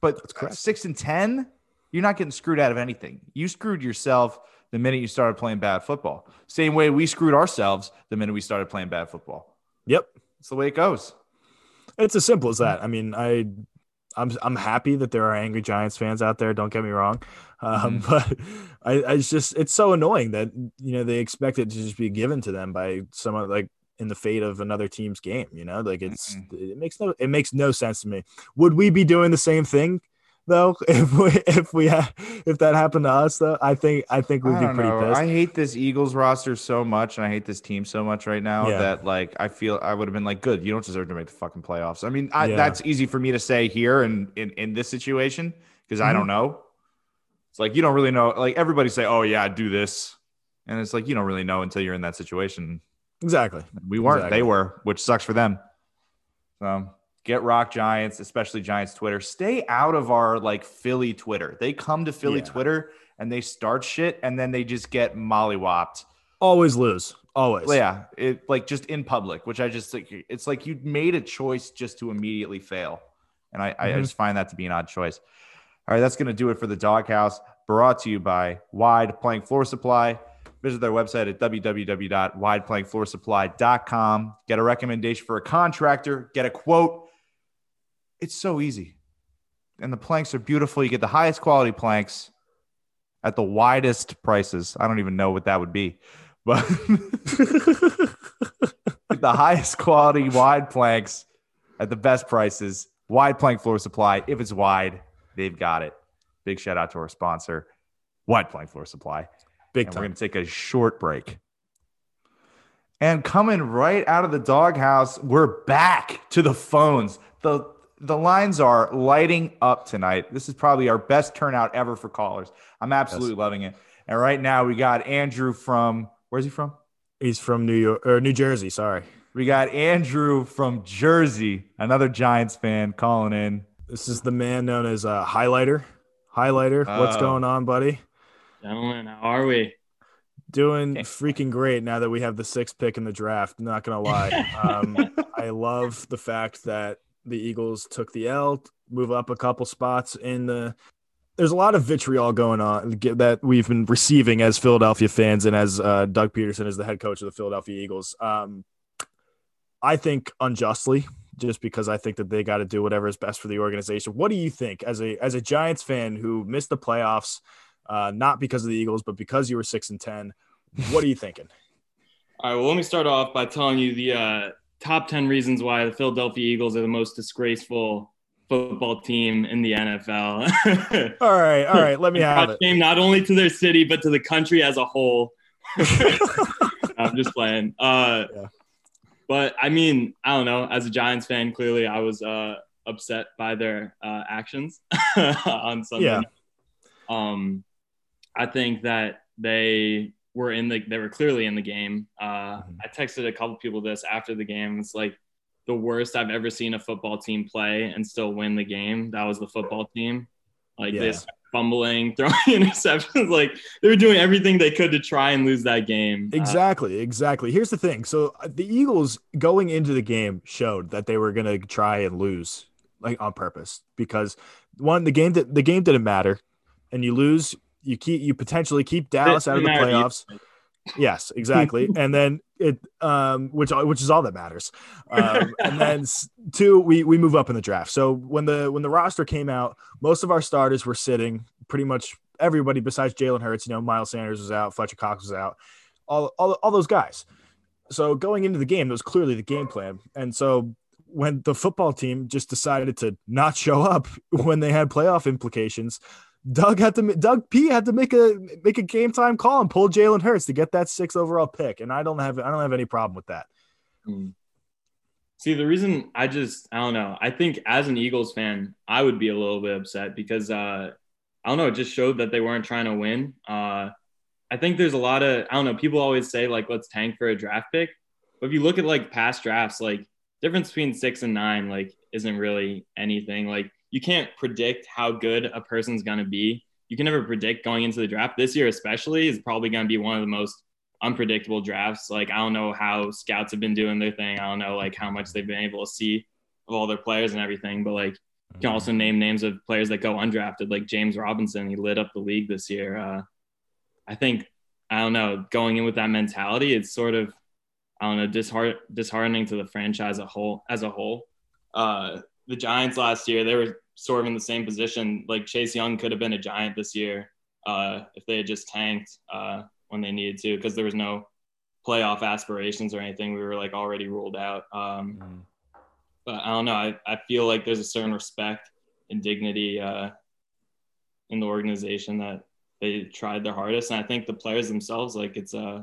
But that's correct. six and ten, you're not getting screwed out of anything. You screwed yourself the minute you started playing bad football. Same way we screwed ourselves the minute we started playing bad football. Yep. That's the way it goes. It's as simple as that. I mean, I I'm I'm happy that there are angry Giants fans out there, don't get me wrong. Um, mm-hmm. But I, I it's just it's so annoying that, you know, they expect it to just be given to them by someone like in the fate of another team's game, you know, like it's, mm-hmm. it makes no, it makes no sense to me. Would we be doing the same thing though? If we, if we, ha- if that happened to us though, I think, I think we'd I be pretty know. pissed. I hate this Eagles roster so much. And I hate this team so much right now yeah. that like, I feel I would have been like, good, you don't deserve to make the fucking playoffs. I mean, I, yeah. that's easy for me to say here and in, in, in this situation, because mm-hmm. I don't know. It's like, you don't really know. Like everybody say, oh yeah, do this. And it's like, you don't really know until you're in that situation. Exactly. We weren't. Exactly. They were, which sucks for them. Um, get rock, Giants, especially Giants Twitter. Stay out of our like Philly Twitter. They come to Philly yeah. Twitter and they start shit and then they just get mollywopped. Always lose. Always. Yeah. It like just in public, which I just think like, it's like you made a choice just to immediately fail. And I, mm-hmm. I just find that to be an odd choice. All right. That's going to do it for the doghouse, brought to you by Wide Plank Floor Supply. Visit their website at w w w dot wide plank floor supply dot com. Get a recommendation for a contractor. Get a quote. It's so easy. And the planks are beautiful. You get the highest quality planks at the widest prices. I don't even know what that would be. But the highest quality wide planks at the best prices. Wide Plank Floor Supply. If it's wide, they've got it. Big shout out to our sponsor, Wide Plank Floor Supply. Big time. We're going to take a short break. And coming right out of the doghouse, we're back to the phones. The the lines are lighting up tonight. This is probably our best turnout ever for callers. I'm absolutely yes. loving it. And right now we got Andrew from – where's he from? He's from New York – or New Jersey, sorry. We got Andrew from Jersey, another Giants fan calling in. This is the man known as uh, Highlighter. Highlighter, oh. What's going on, buddy? Gentlemen, how are we? Doing freaking great now that we have the sixth pick in the draft. Not going to lie. Um, I love the fact that the Eagles took the L, move up a couple spots in the – there's a lot of vitriol going on that we've been receiving as Philadelphia fans and as uh, Doug Peterson is the head coach of the Philadelphia Eagles. Um, I think unjustly, just because I think that they got to do whatever is best for the organization. What do you think as a as a Giants fan who missed the playoffs – Uh, not because of the Eagles, but because you were six and ten. What are you thinking? All right. Well, let me start off by telling you the uh, top ten reasons why the Philadelphia Eagles are the most disgraceful football team in the N F L. all right, all right. Let me have it. Shame not only to their city but to the country as a whole. I'm just playing. Uh, yeah. But I mean, I don't know. As a Giants fan, clearly I was uh, upset by their uh, actions on Sunday. Yeah. Um, I think that they were in the, they were clearly in the game. Uh, I texted a couple people this after the game. It's like, the worst I've ever seen a football team play and still win the game. That was the football team. Like yeah. this fumbling, throwing interceptions, like they were doing everything they could to try and lose that game. Exactly. Uh, exactly. Here's the thing. So the Eagles going into the game showed that they were going to try and lose, like on purpose, because one, the game, the game didn't matter, and you lose, you keep, you potentially keep Dallas out of the playoffs. Yes, exactly. And then it, um, which, which is all that matters. Um, and then two, we, we move up in the draft. So when the, when the roster came out, most of our starters were sitting, pretty much everybody besides Jalen Hurts. You know, Miles Sanders was out, Fletcher Cox was out, all, all, all those guys. So going into the game, that was clearly the game plan. And so when the football team just decided to not show up when they had playoff implications, Doug had to Doug P had to make a make a game time call and pull Jalen Hurts to get that sixth overall pick, and I don't have I don't have any problem with that. See, the reason I just I don't know. I think as an Eagles fan, I would be a little bit upset because uh, I don't know. It just showed that they weren't trying to win. Uh, I think there's a lot of I don't know. People always say like let's tank for a draft pick, but if you look at like past drafts, like difference between six and nine like isn't really anything. Like, you can't predict how good a person's going to be. You can never predict going into the draft. This year especially is probably going to be one of the most unpredictable drafts. Like, I don't know how scouts have been doing their thing. I don't know, like, how much they've been able to see of all their players and everything. But, like, you can also name names of players that go undrafted, like James Robinson. He lit up the league this year. Uh, I think, I don't know, going in with that mentality, it's sort of, I don't know, disheart- disheartening to the franchise as a whole. As a whole. Uh, the Giants last year, they were sort of in the same position. Like, Chase Young could have been a Giant this year uh, if they had just tanked uh, when they needed to, because there was no playoff aspirations or anything. We were like already ruled out. Um, mm. But I don't know. I, I feel like there's a certain respect and dignity uh, in the organization that they tried their hardest. And I think the players themselves, like it's uh,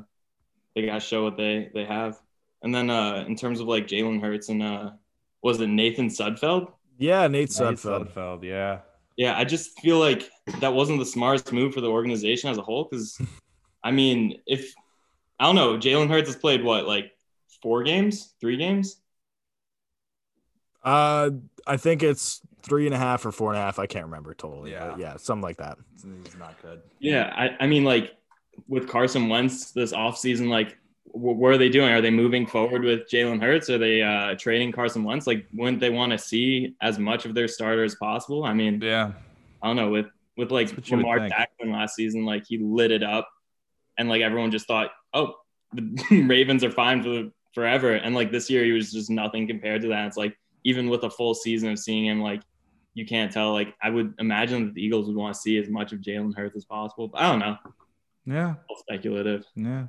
they got to show what they, they have. And then uh, in terms of like Jalen Hurts and uh, was it Nathan Sudfeld? Yeah, Nate Sudfeld. Sudfeld. Yeah. Yeah, I just feel like that wasn't the smartest move for the organization as a whole because, I mean, if – I don't know. Jalen Hurts has played what, like four games, three games? Uh, I think it's three and a half or four and a half. I can't remember totally. Yeah, yeah, something like that. It's not good. Yeah, I, I mean, like with Carson Wentz this offseason, like – what are they doing? Are they moving forward with Jalen Hurts? Are they uh, trading Carson Wentz? Like, wouldn't they want to see as much of their starter as possible? I mean, yeah, I don't know. With with like Lamar Jackson last season, like he lit it up, and like everyone just thought, oh, the Ravens are fine for the, forever. And like this year, he was just nothing compared to that. It's like even with a full season of seeing him, like you can't tell. Like I would imagine that the Eagles would want to see as much of Jalen Hurts as possible. But I don't know. Yeah, all speculative. Yeah.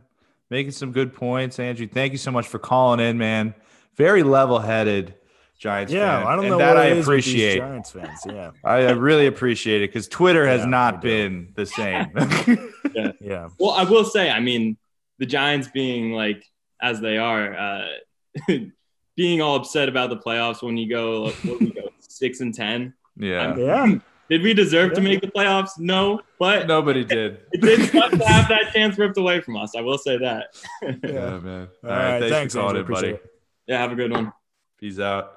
Making some good points, Andrew. Thank you so much for calling in, man. Very level-headed Giants yeah, fan. Yeah, I don't know and that what it I is appreciate. With these Giants fans. Yeah, I, I really appreciate it because Twitter has yeah, not been the same. yeah. yeah. Well, I will say, I mean, the Giants being like as they are, uh, being all upset about the playoffs when you go, like, what we go six and ten. Yeah. I'm, yeah. Did we deserve yeah. to make the playoffs? No, but nobody did. It did suck to have that chance ripped away from us. I will say that. yeah. yeah, man. All, All right, right, thanks, thanks for calling it, buddy. It. Yeah, have a good one. Peace out.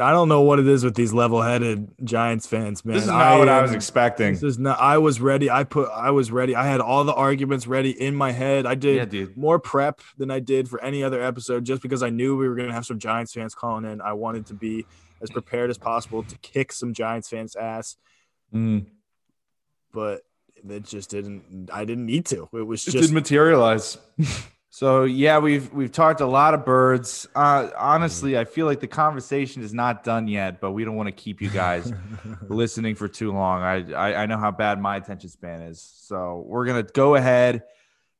I don't know what it is with these level-headed Giants fans, man. This is not I, what I was expecting. This is not. I was ready. I put. I was ready. I had all the arguments ready in my head. I did yeah, dude. more prep than I did for any other episode, just because I knew we were going to have some Giants fans calling in. I wanted to be as prepared as possible to kick some Giants fans' ass, mm. but it just didn't. I didn't need to. It was it just didn't materialize. So yeah, we've we've talked a lot of birds. Uh, honestly, I feel like the conversation is not done yet, but we don't want to keep you guys listening for too long. I, I I know how bad my attention span is, so we're gonna go ahead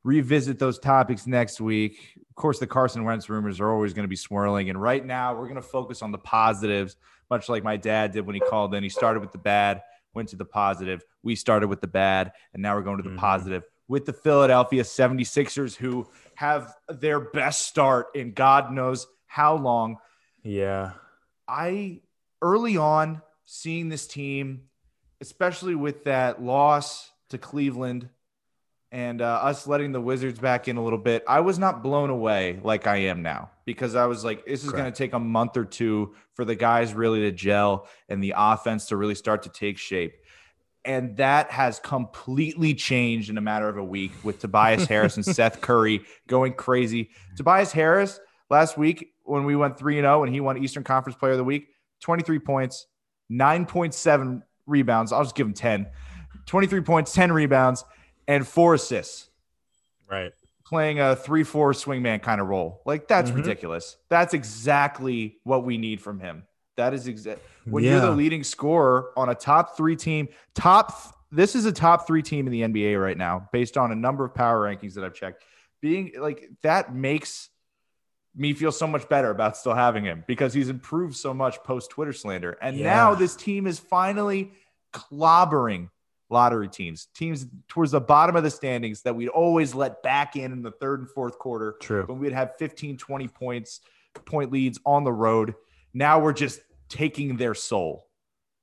revisit those topics next week. Of course, the Carson Wentz rumors are always going to be swirling. And right now we're going to focus on the positives, much like my dad did when he called in. He started with the bad, went to the positive. We started with the bad, and now we're going to the mm-hmm. positive with the Philadelphia seventy-sixers, who have their best start in God knows how long. Yeah. I, early on, seeing this team, especially with that loss to Cleveland, and uh, us letting the Wizards back in a little bit, I was not blown away like I am now, because I was like, this is going to take a month or two for the guys really to gel and the offense to really start to take shape. And that has completely changed in a matter of a week with Tobias Harris and Seth Curry going crazy. Tobias Harris last week when we went three and oh and he won Eastern Conference Player of the Week, twenty-three points, nine point seven rebounds. I'll just give him ten. twenty-three points, ten rebounds, and four assists. Right. Playing a three four swingman kind of role. Like, that's mm-hmm. ridiculous. That's exactly what we need from him. That is exactly when yeah. you're the leading scorer on a top three team. Top, th- this is a top three team in the N B A right now, based on a number of power rankings that I've checked. Being like that makes me feel so much better about still having him, because he's improved so much post Twitter slander. And yeah. now this team is finally clobbering lottery teams, teams towards the bottom of the standings that we'd always let back in in the third and fourth quarter. True. When we'd have fifteen, twenty points, point leads on the road. Now we're just taking their soul.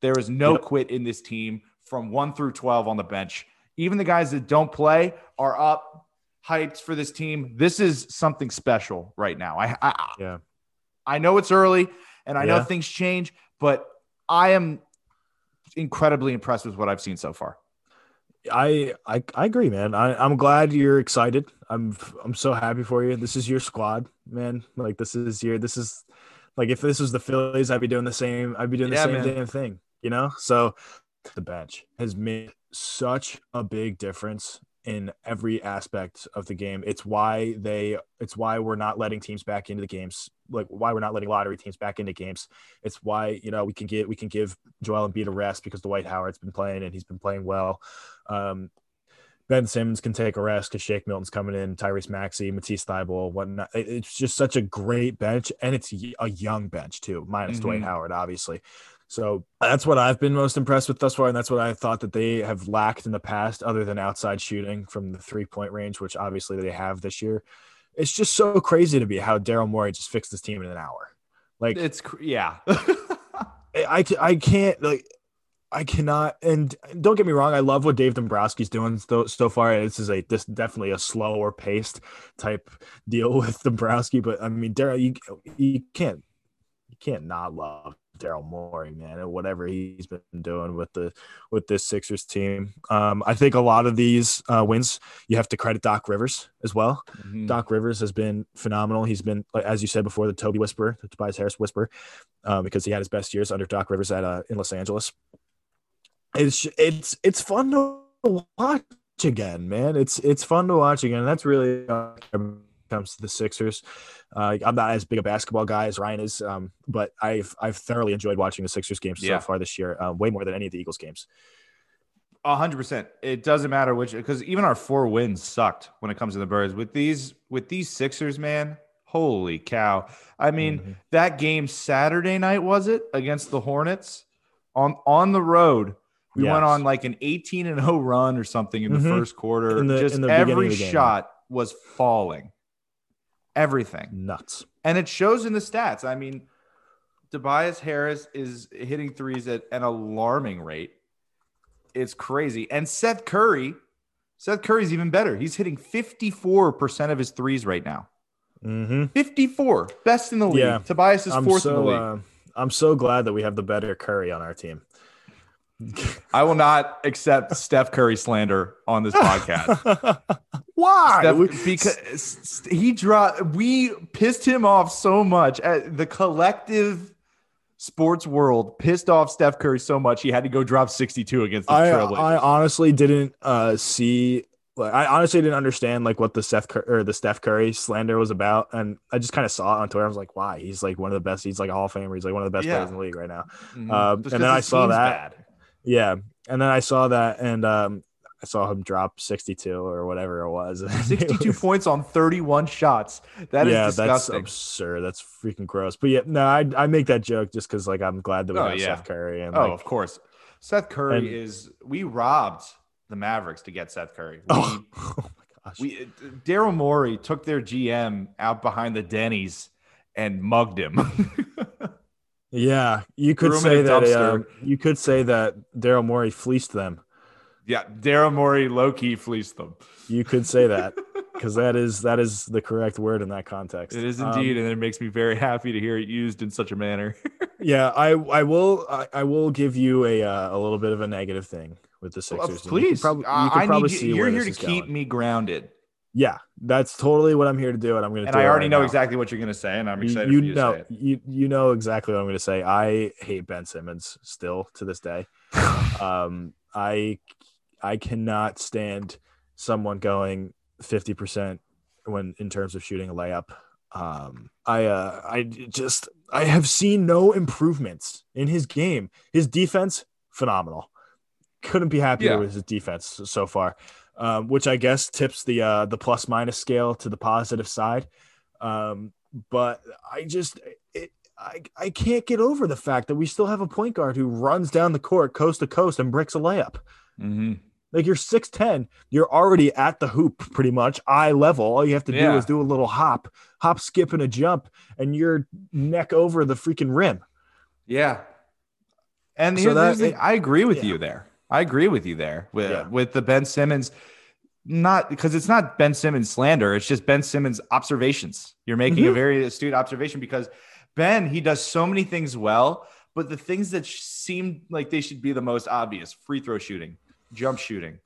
There is no yep. quit in this team from one through twelve on the bench. Even the guys that don't play are up, hyped for this team. This is something special right now. I I, yeah. I know it's early, and I yeah. know things change, but I am incredibly impressed with what I've seen so far. I I, I agree, man. I, I'm glad you're excited. I'm I'm so happy for you. This is your squad, man. Like, this is your – this is – like, if this was the Phillies, I'd be doing the same. I'd be doing yeah, the same man. damn thing, you know? So the bench has made such a big difference in every aspect of the game. It's why they, it's why we're not letting teams back into the games. Like, why we're not letting lottery teams back into games. It's why, you know, we can get, we can give Joel Embiid a rest because Dwight Howard's been playing and he's been playing well. Um, Ben Simmons can take a rest because Shake Milton's coming in, Tyrese Maxey, Matisse Thybulle, whatnot. It's just such a great bench, and it's a young bench too, minus mm-hmm. Dwight Howard, obviously. So that's what I've been most impressed with thus far, and that's what I thought that they have lacked in the past, other than outside shooting from the three-point range, which obviously they have this year. It's just so crazy to me how Daryl Morey just fixed this team in an hour. Like, it's yeah, I I can't like. I cannot, and don't get me wrong, I love what Dave Dombrowski's doing so, so far. This is a this definitely a slower paced type deal with Dombrowski, but I mean, Daryl, you you can't you can't not love Daryl Morey, man, and whatever he's been doing with the with this Sixers team. Um, I think a lot of these uh, wins you have to credit Doc Rivers as well. Mm-hmm. Doc Rivers has been phenomenal. He's been, as you said before, the Toby Whisperer, the Tobias Harris Whisperer, uh, because he had his best years under Doc Rivers at uh, in Los Angeles. It's it's it's fun to watch again, man. It's it's fun to watch again. That's really uh, when it comes to the Sixers. Uh, I'm not as big a basketball guy as Ryan is, um, but I've I've thoroughly enjoyed watching the Sixers games yeah. so far this year, uh, way more than any of the Eagles games. A hundred percent. It doesn't matter which, because even our four wins sucked when it comes to the Birds. With these with these Sixers, man, holy cow! I mean, mm-hmm. that game Saturday night, was it, against the Hornets on on the road? We yes. went on like an eighteen and oh run or something in the mm-hmm. first quarter. In the, Just in the every game, shot yeah. was falling. Everything. Nuts. And it shows in the stats. I mean, Tobias Harris is hitting threes at an alarming rate. It's crazy. And Seth Curry, Seth Curry's even better. He's hitting fifty-four percent of his threes right now. Mm-hmm. fifty-four. Best in the league. Yeah. Tobias is I'm fourth so, in the league. Uh, I'm so glad that we have the better Curry on our team. I will not accept Steph Curry slander on this podcast. Why? Steph, because he dropped, we pissed him off so much. The collective sports world pissed off Steph Curry so much he had to go drop sixty-two against the Trailblazers. I honestly didn't uh, see. Like, I honestly didn't understand like what the Seth Cur- or the Steph Curry slander was about, and I just kind of saw it on Twitter. I was like, "Why? He's like one of the best. He's like a Hall of Famer. He's like one of the best yeah. players in the league right now." Mm-hmm. Um, and then I saw that. Bad. Yeah, and then I saw that, and um, I saw him drop sixty-two or whatever it was. sixty-two it was, points on thirty-one shots. That yeah, is disgusting. That's absurd. That's freaking gross. But yeah, no, I I make that joke just because like I'm glad that we oh, have yeah. Seth Curry. And, oh, like, of course, Seth Curry and, is. We robbed the Mavericks to get Seth Curry. We, oh, oh my gosh! We Daryl Morey took their G M out behind the Denny's and mugged him. yeah, you could say that. Um, you could say that Daryl Morey fleeced them. Yeah, Daryl Morey low-key fleeced them. You could say that, because that is that is the correct word in that context. It is indeed, um, and it makes me very happy to hear it used in such a manner. yeah, I I will I, I will give you a uh, a little bit of a negative thing with the Sixers. Well, please, you probably, you I probably need see you. You're here to keep going. me grounded. Yeah, that's totally what I'm here to do, and I'm going to. And I already right know now. exactly what you're going to say, and I'm excited you, for you know, to say it. You you know exactly what I'm going to say. I hate Ben Simmons still to this day. um, I. I cannot stand someone going fifty percent when in terms of shooting a layup. Um, I uh, I just I have seen no improvements in his game. His defense, phenomenal. Couldn't be happier yeah. with his defense so far, um, which I guess tips the uh, the plus minus scale to the positive side. Um, but I just it, I I can't get over the fact that we still have a point guard who runs down the court coast to coast and bricks a layup. Mm-hmm. Like, you're six ten, you're already at the hoop pretty much eye level. All you have to do yeah. is do a little hop hop skip and a jump, and you're neck over the freaking rim. Yeah and so that, the, it, I agree with yeah. you there I agree with you there with yeah. with the Ben Simmons, not because it's not Ben Simmons slander, it's just Ben Simmons observations. You're making mm-hmm. a very astute observation, because Ben, he does so many things well, but the things that seem like they should be the most obvious: free throw shooting, jump shooting,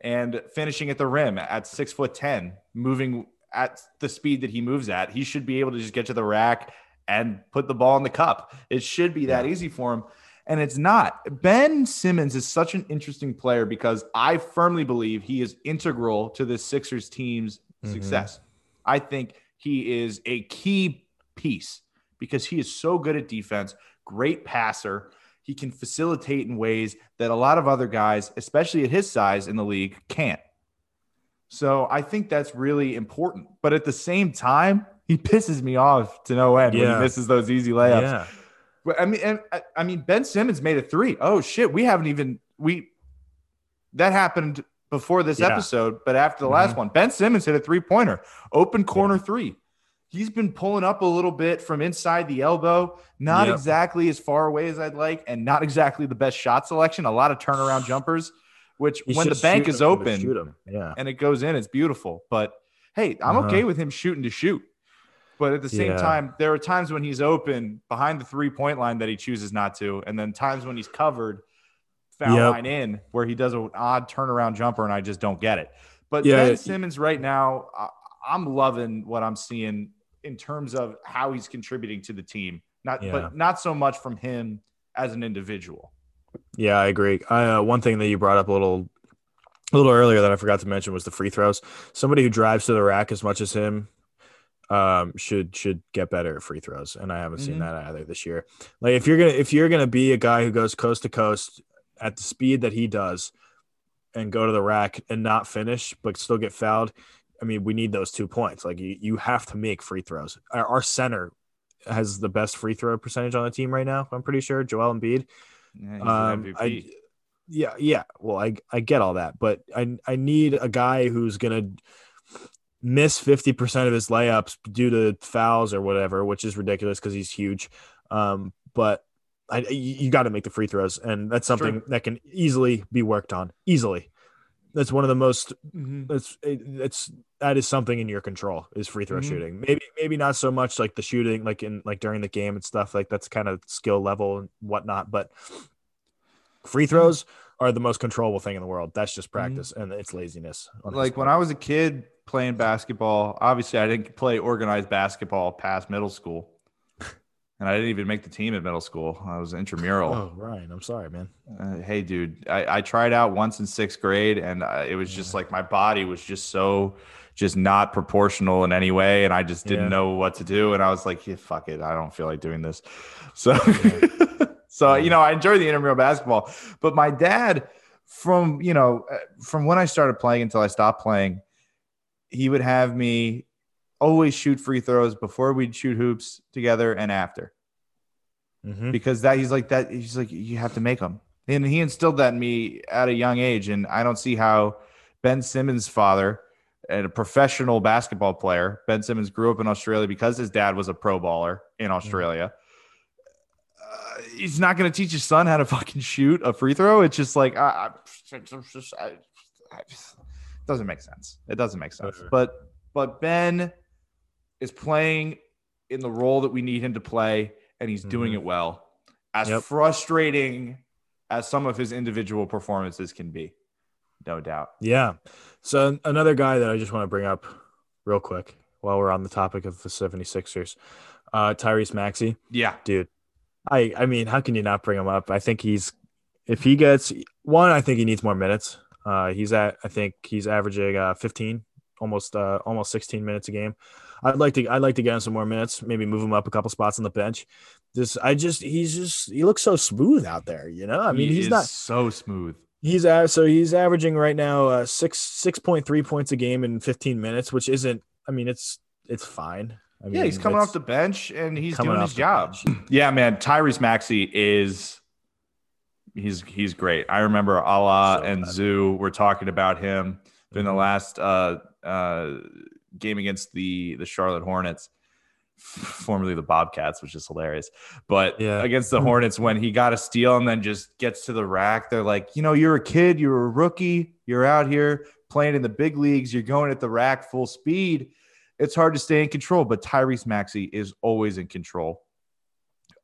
and finishing at the rim at six foot ten, moving at the speed that he moves at. He should be able to just get to the rack and put the ball in the cup. It should be that yeah. easy for him. And it's not. Ben Simmons is such an interesting player, because I firmly believe he is integral to the Sixers team's mm-hmm. success. I think he is a key piece, because he is so good at defense. Great passer. He can facilitate in ways that a lot of other guys, especially at his size in the league, can't. So I think that's really important. But at the same time, he pisses me off to no end yeah. when he misses those easy layups. Yeah. But I mean, and, I mean, Ben Simmons made a three. Oh shit, we haven't even we. That happened before this yeah. episode, but after the mm-hmm. last one, Ben Simmons hit a three pointer, open corner yeah. three. He's been pulling up a little bit from inside the elbow, not yep. exactly as far away as I'd like, and not exactly the best shot selection. A lot of turnaround jumpers, which he when the bank is open yeah. and it goes in, it's beautiful. But, hey, I'm uh-huh. okay with him shooting to shoot. But at the same yeah. time, there are times when he's open behind the three-point line that he chooses not to, and then times when he's covered foul yep. line in where he does an odd turnaround jumper, and I just don't get it. But yeah, Ben it, Simmons right now, I, I'm loving what I'm seeing in terms of how he's contributing to the team, not, yeah. but not so much from him as an individual. Yeah, I agree. I, uh, one thing that you brought up a little, a little earlier that I forgot to mention was the free throws. Somebody who drives to the rack as much as him um, should, should get better at free throws. And I haven't mm-hmm. seen that either this year. Like, if you're going to, if you're going to be a guy who goes coast to coast at the speed that he does and go to the rack and not finish, but still get fouled, I mean, we need those two points. Like, you, you have to make free throws. Our, our center has the best free throw percentage on the team right now, I'm pretty sure, Joel Embiid. Yeah, um, I, yeah, yeah. Well, I I get all that, but I I need a guy who's gonna miss fifty percent of his layups due to fouls or whatever, which is ridiculous because he's huge. Um, but I you got to make the free throws, and that's something sure. that can easily be worked on. Easily. That's one of the most. That's mm-hmm. it's it, that is something in your control is free throw mm-hmm. shooting. Maybe maybe not so much like the shooting, like in like during the game and stuff. Like, that's kind of skill level and whatnot. But free throws are the most controllable thing in the world. That's just practice mm-hmm. and it's laziness. Like, when I was a kid playing basketball, obviously I didn't play organized basketball past middle school, and I didn't even make the team at middle school. I was intramural. Oh, Ryan, I'm sorry, man. Uh, hey, dude, I, I tried out once in sixth grade, and I, it was yeah. just like my body was just so just not proportional in any way, and I just didn't yeah. know what to do. And I was like, yeah, fuck it, I don't feel like doing this. So, yeah. so yeah. you know, I enjoyed the intramural basketball. But my dad, from, you know, from when I started playing until I stopped playing, he would have me always shoot free throws before we'd shoot hoops together and after mm-hmm. because that he's like that. He's like, you have to make them. And he instilled that in me at a young age. And I don't see how Ben Simmons' father and a professional basketball player, Ben Simmons grew up in Australia because his dad was a pro baller in Australia. Mm-hmm. uh, he's not going to teach his son how to fucking shoot a free throw. It's just like, I, I, I, I just, it doesn't make sense. It doesn't make sense. Sure. But, but Ben is playing in the role that we need him to play, and he's mm-hmm. doing it well. As yep. frustrating as some of his individual performances can be, no doubt. Yeah. So another guy that I just want to bring up real quick while we're on the topic of the 76ers, uh, Tyrese Maxey. Yeah. Dude, I, I mean, how can you not bring him up? I think he's – if he gets – one, I think he needs more minutes. Uh, he's at – I think he's averaging uh, fifteen, almost uh, almost sixteen minutes a game. I'd like to I'd like to get him some more minutes, maybe move him up a couple spots on the bench. This I just he's just he looks so smooth out there, you know? I mean, he he's is not so smooth. He's so he's averaging right now uh, six six point three points a game in fifteen minutes, which isn't. I mean, it's it's fine. I mean, yeah, he's coming off the bench and he's doing his job. Yeah, man, Tyrese Maxey is he's he's great. I remember Ala so and bad. Zoo were talking about him mm-hmm. in the last uh, uh, game against the the Charlotte Hornets, formerly the Bobcats, which is hilarious, but yeah. against the Hornets, when he got a steal and then just gets to the rack, they're like, you know, you're a kid, you're a rookie, you're out here playing in the big leagues, you're going at the rack full speed, it's hard to stay in control. But Tyrese Maxey is always in control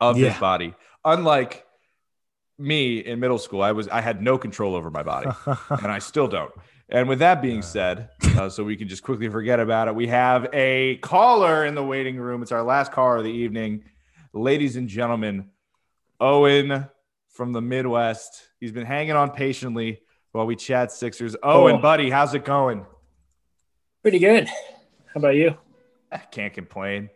of yeah. his body. Unlike me in middle school, I was I had no control over my body, and I still don't. And with that being said, uh, so we can just quickly forget about it, we have a caller in the waiting room. It's our last caller of the evening. Ladies and gentlemen, Owen from the Midwest. He's been hanging on patiently while we chat Sixers. Owen, oh. buddy, how's it going? Pretty good. How about you? I can't complain.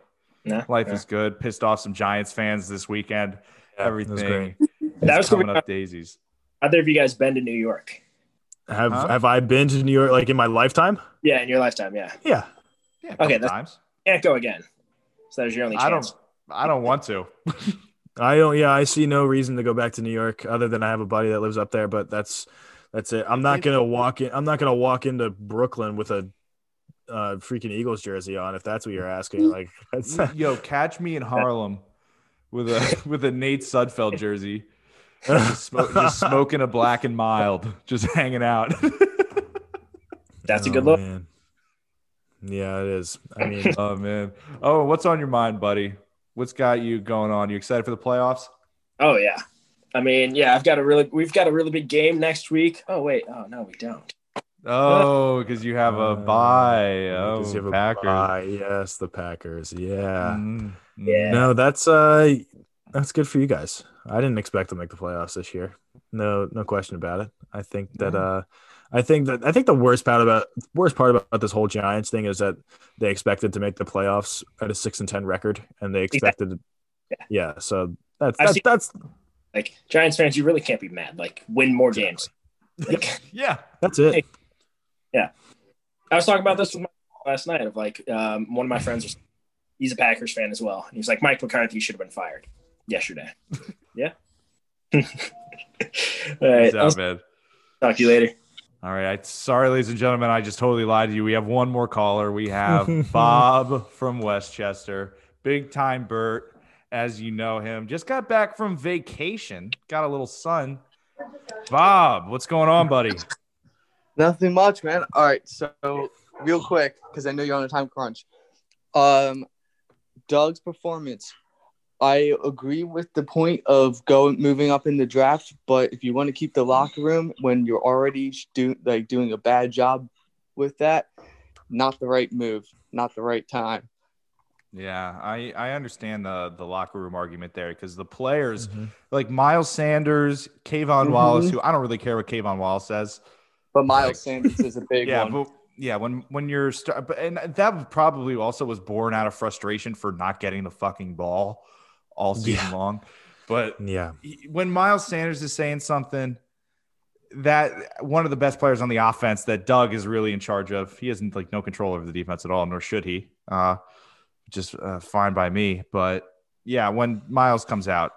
Nah, Life nah. is good. Pissed off some Giants fans this weekend. Yeah, everything that was, great. That was coming up daisies. Either of you guys been to New York? Have huh? have I been to New York like in my lifetime? Yeah, in your lifetime, yeah. Yeah. yeah okay, that's times. Can't go again. So that was your only chance. I don't I don't want to. I don't yeah, I see no reason to go back to New York other than I have a buddy that lives up there, but that's that's it. I'm not gonna walk in I'm not gonna walk into Brooklyn with a uh, freaking Eagles jersey on, if that's what you're asking. Like that's yo, catch me in Harlem with a with a Nate Sudfeld jersey. Just, smoke, just smoking a black and mild, just hanging out. That's oh, a good look. Man. Yeah, it is. I mean, oh man. Oh, what's on your mind, buddy? What's got you going on? You excited for the playoffs? Oh yeah. I mean, yeah, I've got a really, we've got a really big game next week. Oh wait, oh no, we don't. Oh, because you have a bye. Uh, oh, the Packers. Bye. Yes, the Packers. Yeah. Mm, yeah. No, that's uh, that's good for you guys. I didn't expect to make the playoffs this year. No, no question about it. I think that uh, I think that I think the worst part about worst part about this whole Giants thing is that they expected to make the playoffs at a six and ten record, and they expected, exactly. yeah. yeah. So that's that's, seen, that's like Giants fans, you really can't be mad. Like win more games. Exactly. Like, yeah, that's it. Yeah, I was talking about this with my last night. Of like, um, one of my friends was, he's a Packers fan as well, and he's like, Mike McCarthy should have been fired yesterday. Yeah. All right. Peace out, man. Talk to you later. All right. Sorry, ladies and gentlemen. I just totally lied to you. We have one more caller. We have Bob from Westchester. Big time Bert, as you know him. Just got back from vacation. Got a little sun. Bob, what's going on, buddy? Nothing much, man. All right. So real quick, because I know you're on a time crunch. Um, Doug's performance. I agree with the point of going moving up in the draft, but if you want to keep the locker room when you're already do, like doing a bad job with that, not the right move, not the right time. Yeah, I, I understand the the locker room argument there, because the players mm-hmm. like Miles Sanders, Kayvon mm-hmm. Wallace, who I don't really care what Kayvon Wallace says, but Miles like, Sanders is a big yeah, one. But, yeah, when when you're st- and that probably also was born out of frustration for not getting the fucking ball all season yeah. long. But yeah, when Miles Sanders is saying something, that one of the best players on the offense that Doug is really in charge of, he isn't like no control over the defense at all, nor should he, uh, just uh, fine by me. But yeah, when Miles comes out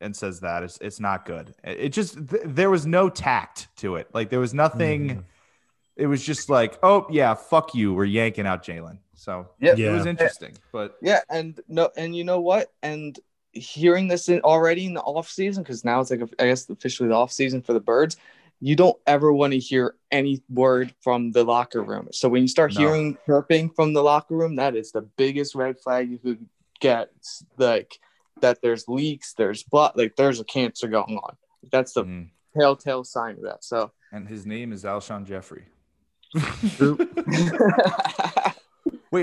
and says that, it's, it's not good. It just, th- there was no tact to it. Like there was nothing. Mm. It was just like, oh yeah, fuck you. We're yanking out Jalen. So yeah, it was interesting, but yeah. And no, and you know what? And, hearing this in, already in the offseason, because now it's like, I guess, officially the offseason for the Birds, you don't ever want to hear any word from the locker room. So when you start no. hearing chirping from the locker room, that is the biggest red flag you could get. Like, that there's leaks, there's blood, like there's a cancer going on. That's the mm. telltale sign of that. So, and his name is Alshon Jeffrey. Wait,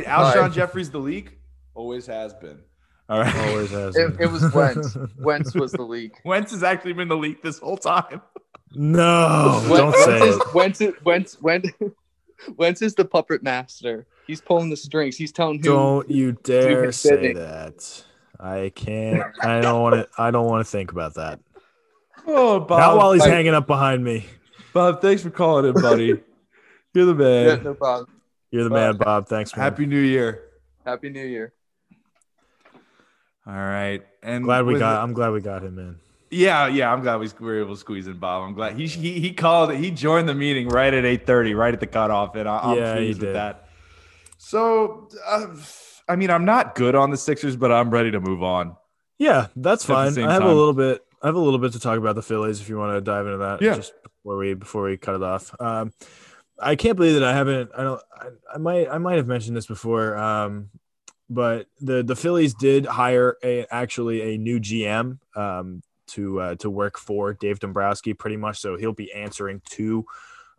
Alshon right. Jeffrey's the leak? Always has been. All right. Always has it, been. It was Wentz. Wentz was the leak. Wentz has actually been the leak this whole time. No, Wentz, don't say it. Wentz is, Wentz, Wentz, Wentz is the puppet master. He's pulling the strings. He's telling him. Don't you dare say sitting. that. I can't. I don't want to. I don't want to think about that. Oh, Bob. Not while he's I, hanging up behind me. Bob, thanks for calling in, buddy. You're the man. Yeah, no problem. You're the Bob. man, Bob. Thanks, man. Happy New Year. Happy New Year. All right. And glad we got. The, I'm glad we got him in. Yeah, yeah. I'm glad we were able to squeeze in Bob. I'm glad he he, he called. He joined the meeting right at eight thirty, right at the cutoff, and I, I'm yeah, pleased with did. that. So, uh, I mean, I'm not good on the Sixers, but I'm ready to move on. Yeah, that's fine. I have time. a little bit. I have a little bit to talk about the Phillies if you want to dive into that. Yeah. Just before we before we cut it off. Um, I can't believe that I haven't. I don't. I, I might. I might have mentioned this before. Um, but the the Phillies did hire a actually a new G M um, to uh, to work for Dave Dombrowski pretty much. So he'll be answering to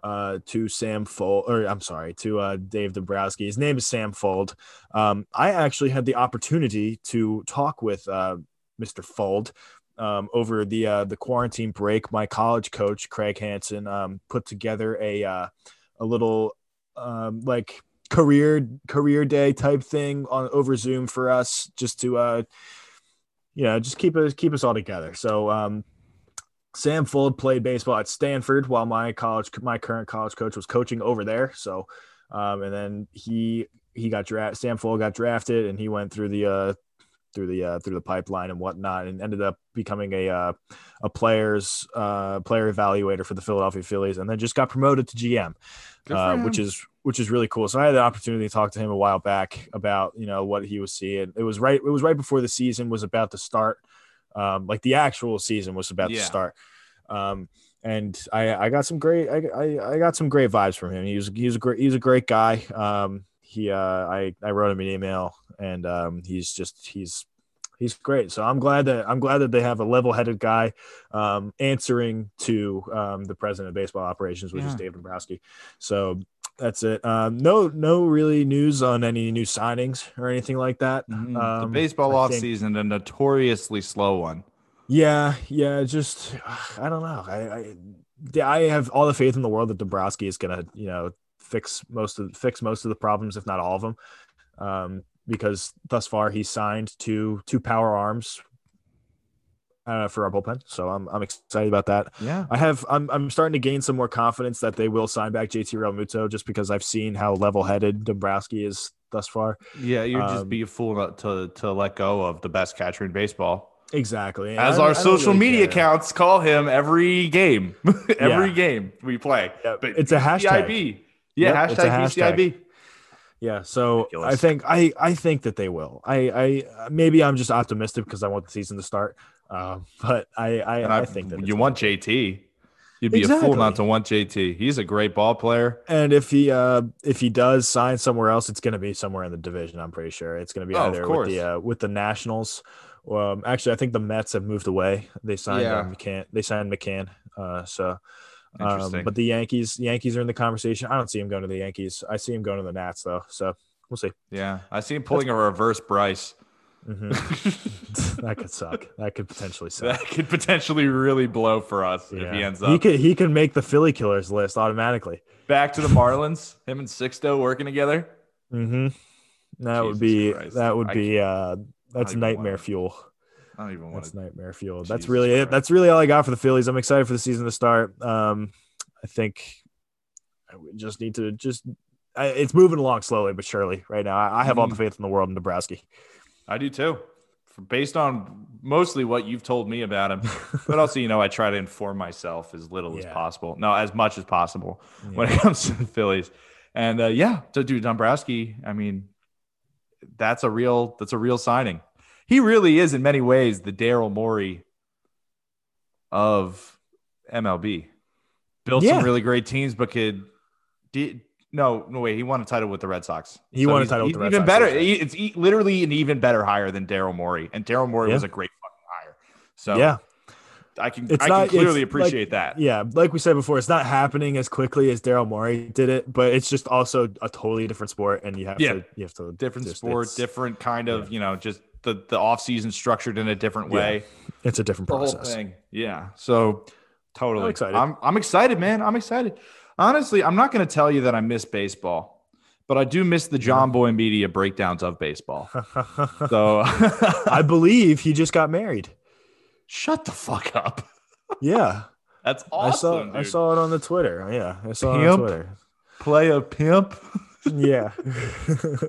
uh, to Sam Fuld, or I'm sorry, to uh, Dave Dombrowski. His name is Sam Fuld. Um, I actually had the opportunity to talk with uh, Mister Fuld. Um, over the uh, the quarantine break, my college coach Craig Hansen um, put together a uh, a little um, like career career day type thing on over Zoom for us, just to uh, you know just keep us keep us all together. So um, Sam Fuld played baseball at Stanford while my college my current college coach was coaching over there. So um, and then he he got drafted. Sam Fuld got drafted, and he went through the. Uh, through the uh, through the pipeline and whatnot, and ended up becoming a uh, a players uh, player evaluator for the Philadelphia Phillies, and then just got promoted to G M, uh, which is which is really cool. So I had the opportunity to talk to him a while back about you know what he was seeing. It was right it was right before the season was about to start, um, like the actual season was about yeah. to start. Um, and I, I got some great I, I I got some great vibes from him. He was he's a great he's a great guy. Um, He, uh, I, I wrote him an email, and um, he's just, he's, he's great. So I'm glad that I'm glad that they have a level-headed guy um, answering to um, the president of baseball operations, which yeah. is Dave Dombrowski. So that's it. Um, no, no really news on any new signings or anything like that. Mm-hmm. Um, the baseball I offseason, think, a notoriously slow one. Yeah, yeah. Just, I don't know. I, I, I have all the faith in the world that Dombrowski is gonna, you know. fix most of fix most of the problems, if not all of them, um, because thus far he's signed two two power arms uh, for our bullpen. So I'm I'm excited about that. Yeah, I have I'm I'm starting to gain some more confidence that they will sign back J T Realmuto, just because I've seen how level headed Dombrowski is thus far. Yeah, you'd um, just be a fool not to to let go of the best catcher in baseball. Exactly. As I, our I social really media care. accounts call him every game, every yeah. game we play. Yeah, but it's a hashtag. B I B. Yeah, yep, hashtag, hashtag B C I B. Yeah, so Ridiculous. I think I I think that they will. I I maybe I'm just optimistic because I want the season to start. Um, but I I, I, I think that you want good. J T. You'd be exactly. a fool not to want J T. He's a great ball player. And if he uh if he does sign somewhere else, it's going to be somewhere in the division. I'm pretty sure it's going to be oh, either with the uh, with the Nationals. Um, actually, I think the Mets have moved away. They signed yeah. uh, McCann. They signed McCann. Uh, so. Um, but the Yankees, Yankees are in the conversation. I don't see him going to the Yankees. I see him going to the Nats, though. So we'll see. Yeah, I see him pulling That's... a reverse Bryce. Mm-hmm. That could suck. That could potentially suck. That could potentially really blow for us yeah. if he ends up. He could. He can make the Philly Killers list automatically. Back to the Marlins. Him and Sixto working together. Mm-hmm. That Jesus would be. Christ. That would be. Uh, that's nightmare fuel. I don't even want that's to. nightmare fuel. Jesus that's really Christ. it. That's really all I got for the Phillies. I'm excited for the season to start. Um, I think I would just need to just. I, it's moving along slowly but surely right now. I, I have mm. all the faith in the world in Dombrowski. I do too, for, based on mostly what you've told me about him, but also you know I try to inform myself as little yeah. as possible. No, as much as possible yeah. when it comes to the Phillies. And uh, yeah, to do Dombrowski. I mean, that's a real. That's a real signing. he really is in many ways the Daryl Morey of M L B. Built yeah. some really great teams, but could did, no, no wait, he won a title with the Red Sox. He so won a title with the Red even Sox. Better, it's literally an even better hire than Daryl Morey, and Daryl Morey yeah. was a great fucking hire. So yeah. I can it's I not, can clearly appreciate like, that. Yeah, like we said before, it's not happening as quickly as Daryl Morey did it, but it's just also a totally different sport, and you have yeah. to you have to different just, sport, different kind of yeah. you know just the the off season structured in a different way. Yeah. It's a different the process. Whole thing. Yeah, so totally I'm excited. I'm, I'm excited, man. I'm excited. Honestly, I'm not going to tell you that I miss baseball, but I do miss the John Boy Media breakdowns of baseball. So I believe he just got married. Shut the fuck up. Yeah. That's awesome. I saw, dude. I saw it on the Twitter. Yeah. I saw pimp, it on Twitter. Play a pimp. Yeah.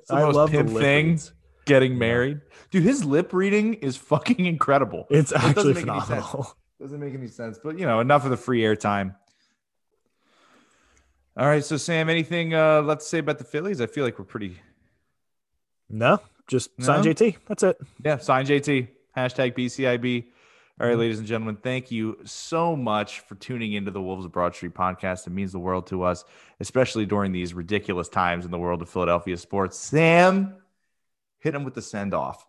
I love pimp the things getting married. Dude, his lip reading is fucking incredible. It's it actually doesn't phenomenal. Doesn't make any sense, but you know, enough of the free air time. All right. So Sam, anything uh, left to say about the Phillies? I feel like we're pretty. No, just no? sign J T. That's it. Yeah. Sign J T. Hashtag B C I B. All right, ladies and gentlemen, thank you so much for tuning into the Wolves of Broad Street podcast. It means the world to us, especially during these ridiculous times in the world of Philadelphia sports. Sam, hit him with the send-off.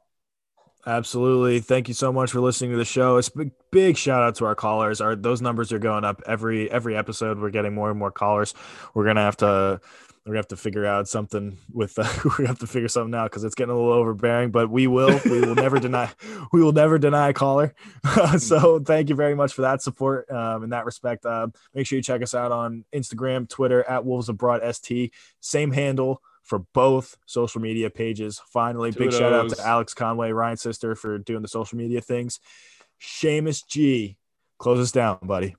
Absolutely. Thank you so much for listening to the show. It's a big, big shout out to our callers. Our, those numbers are going up every every episode. We're getting more and more callers. We're going to have to – We're gonna have to figure out something with. Uh, we're gonna have to figure something out because it's getting a little overbearing. But we will. We will never deny. We will never deny a caller. Uh, so thank you very much for that support. Um, in that respect, uh, make sure you check us out on Instagram, Twitter at Wolves Abroad S T. Same handle for both social media pages. Finally, Tudos. Big shout out to Alex Conway, Ryan's sister, for doing the social media things. Seamus G, close us down, buddy.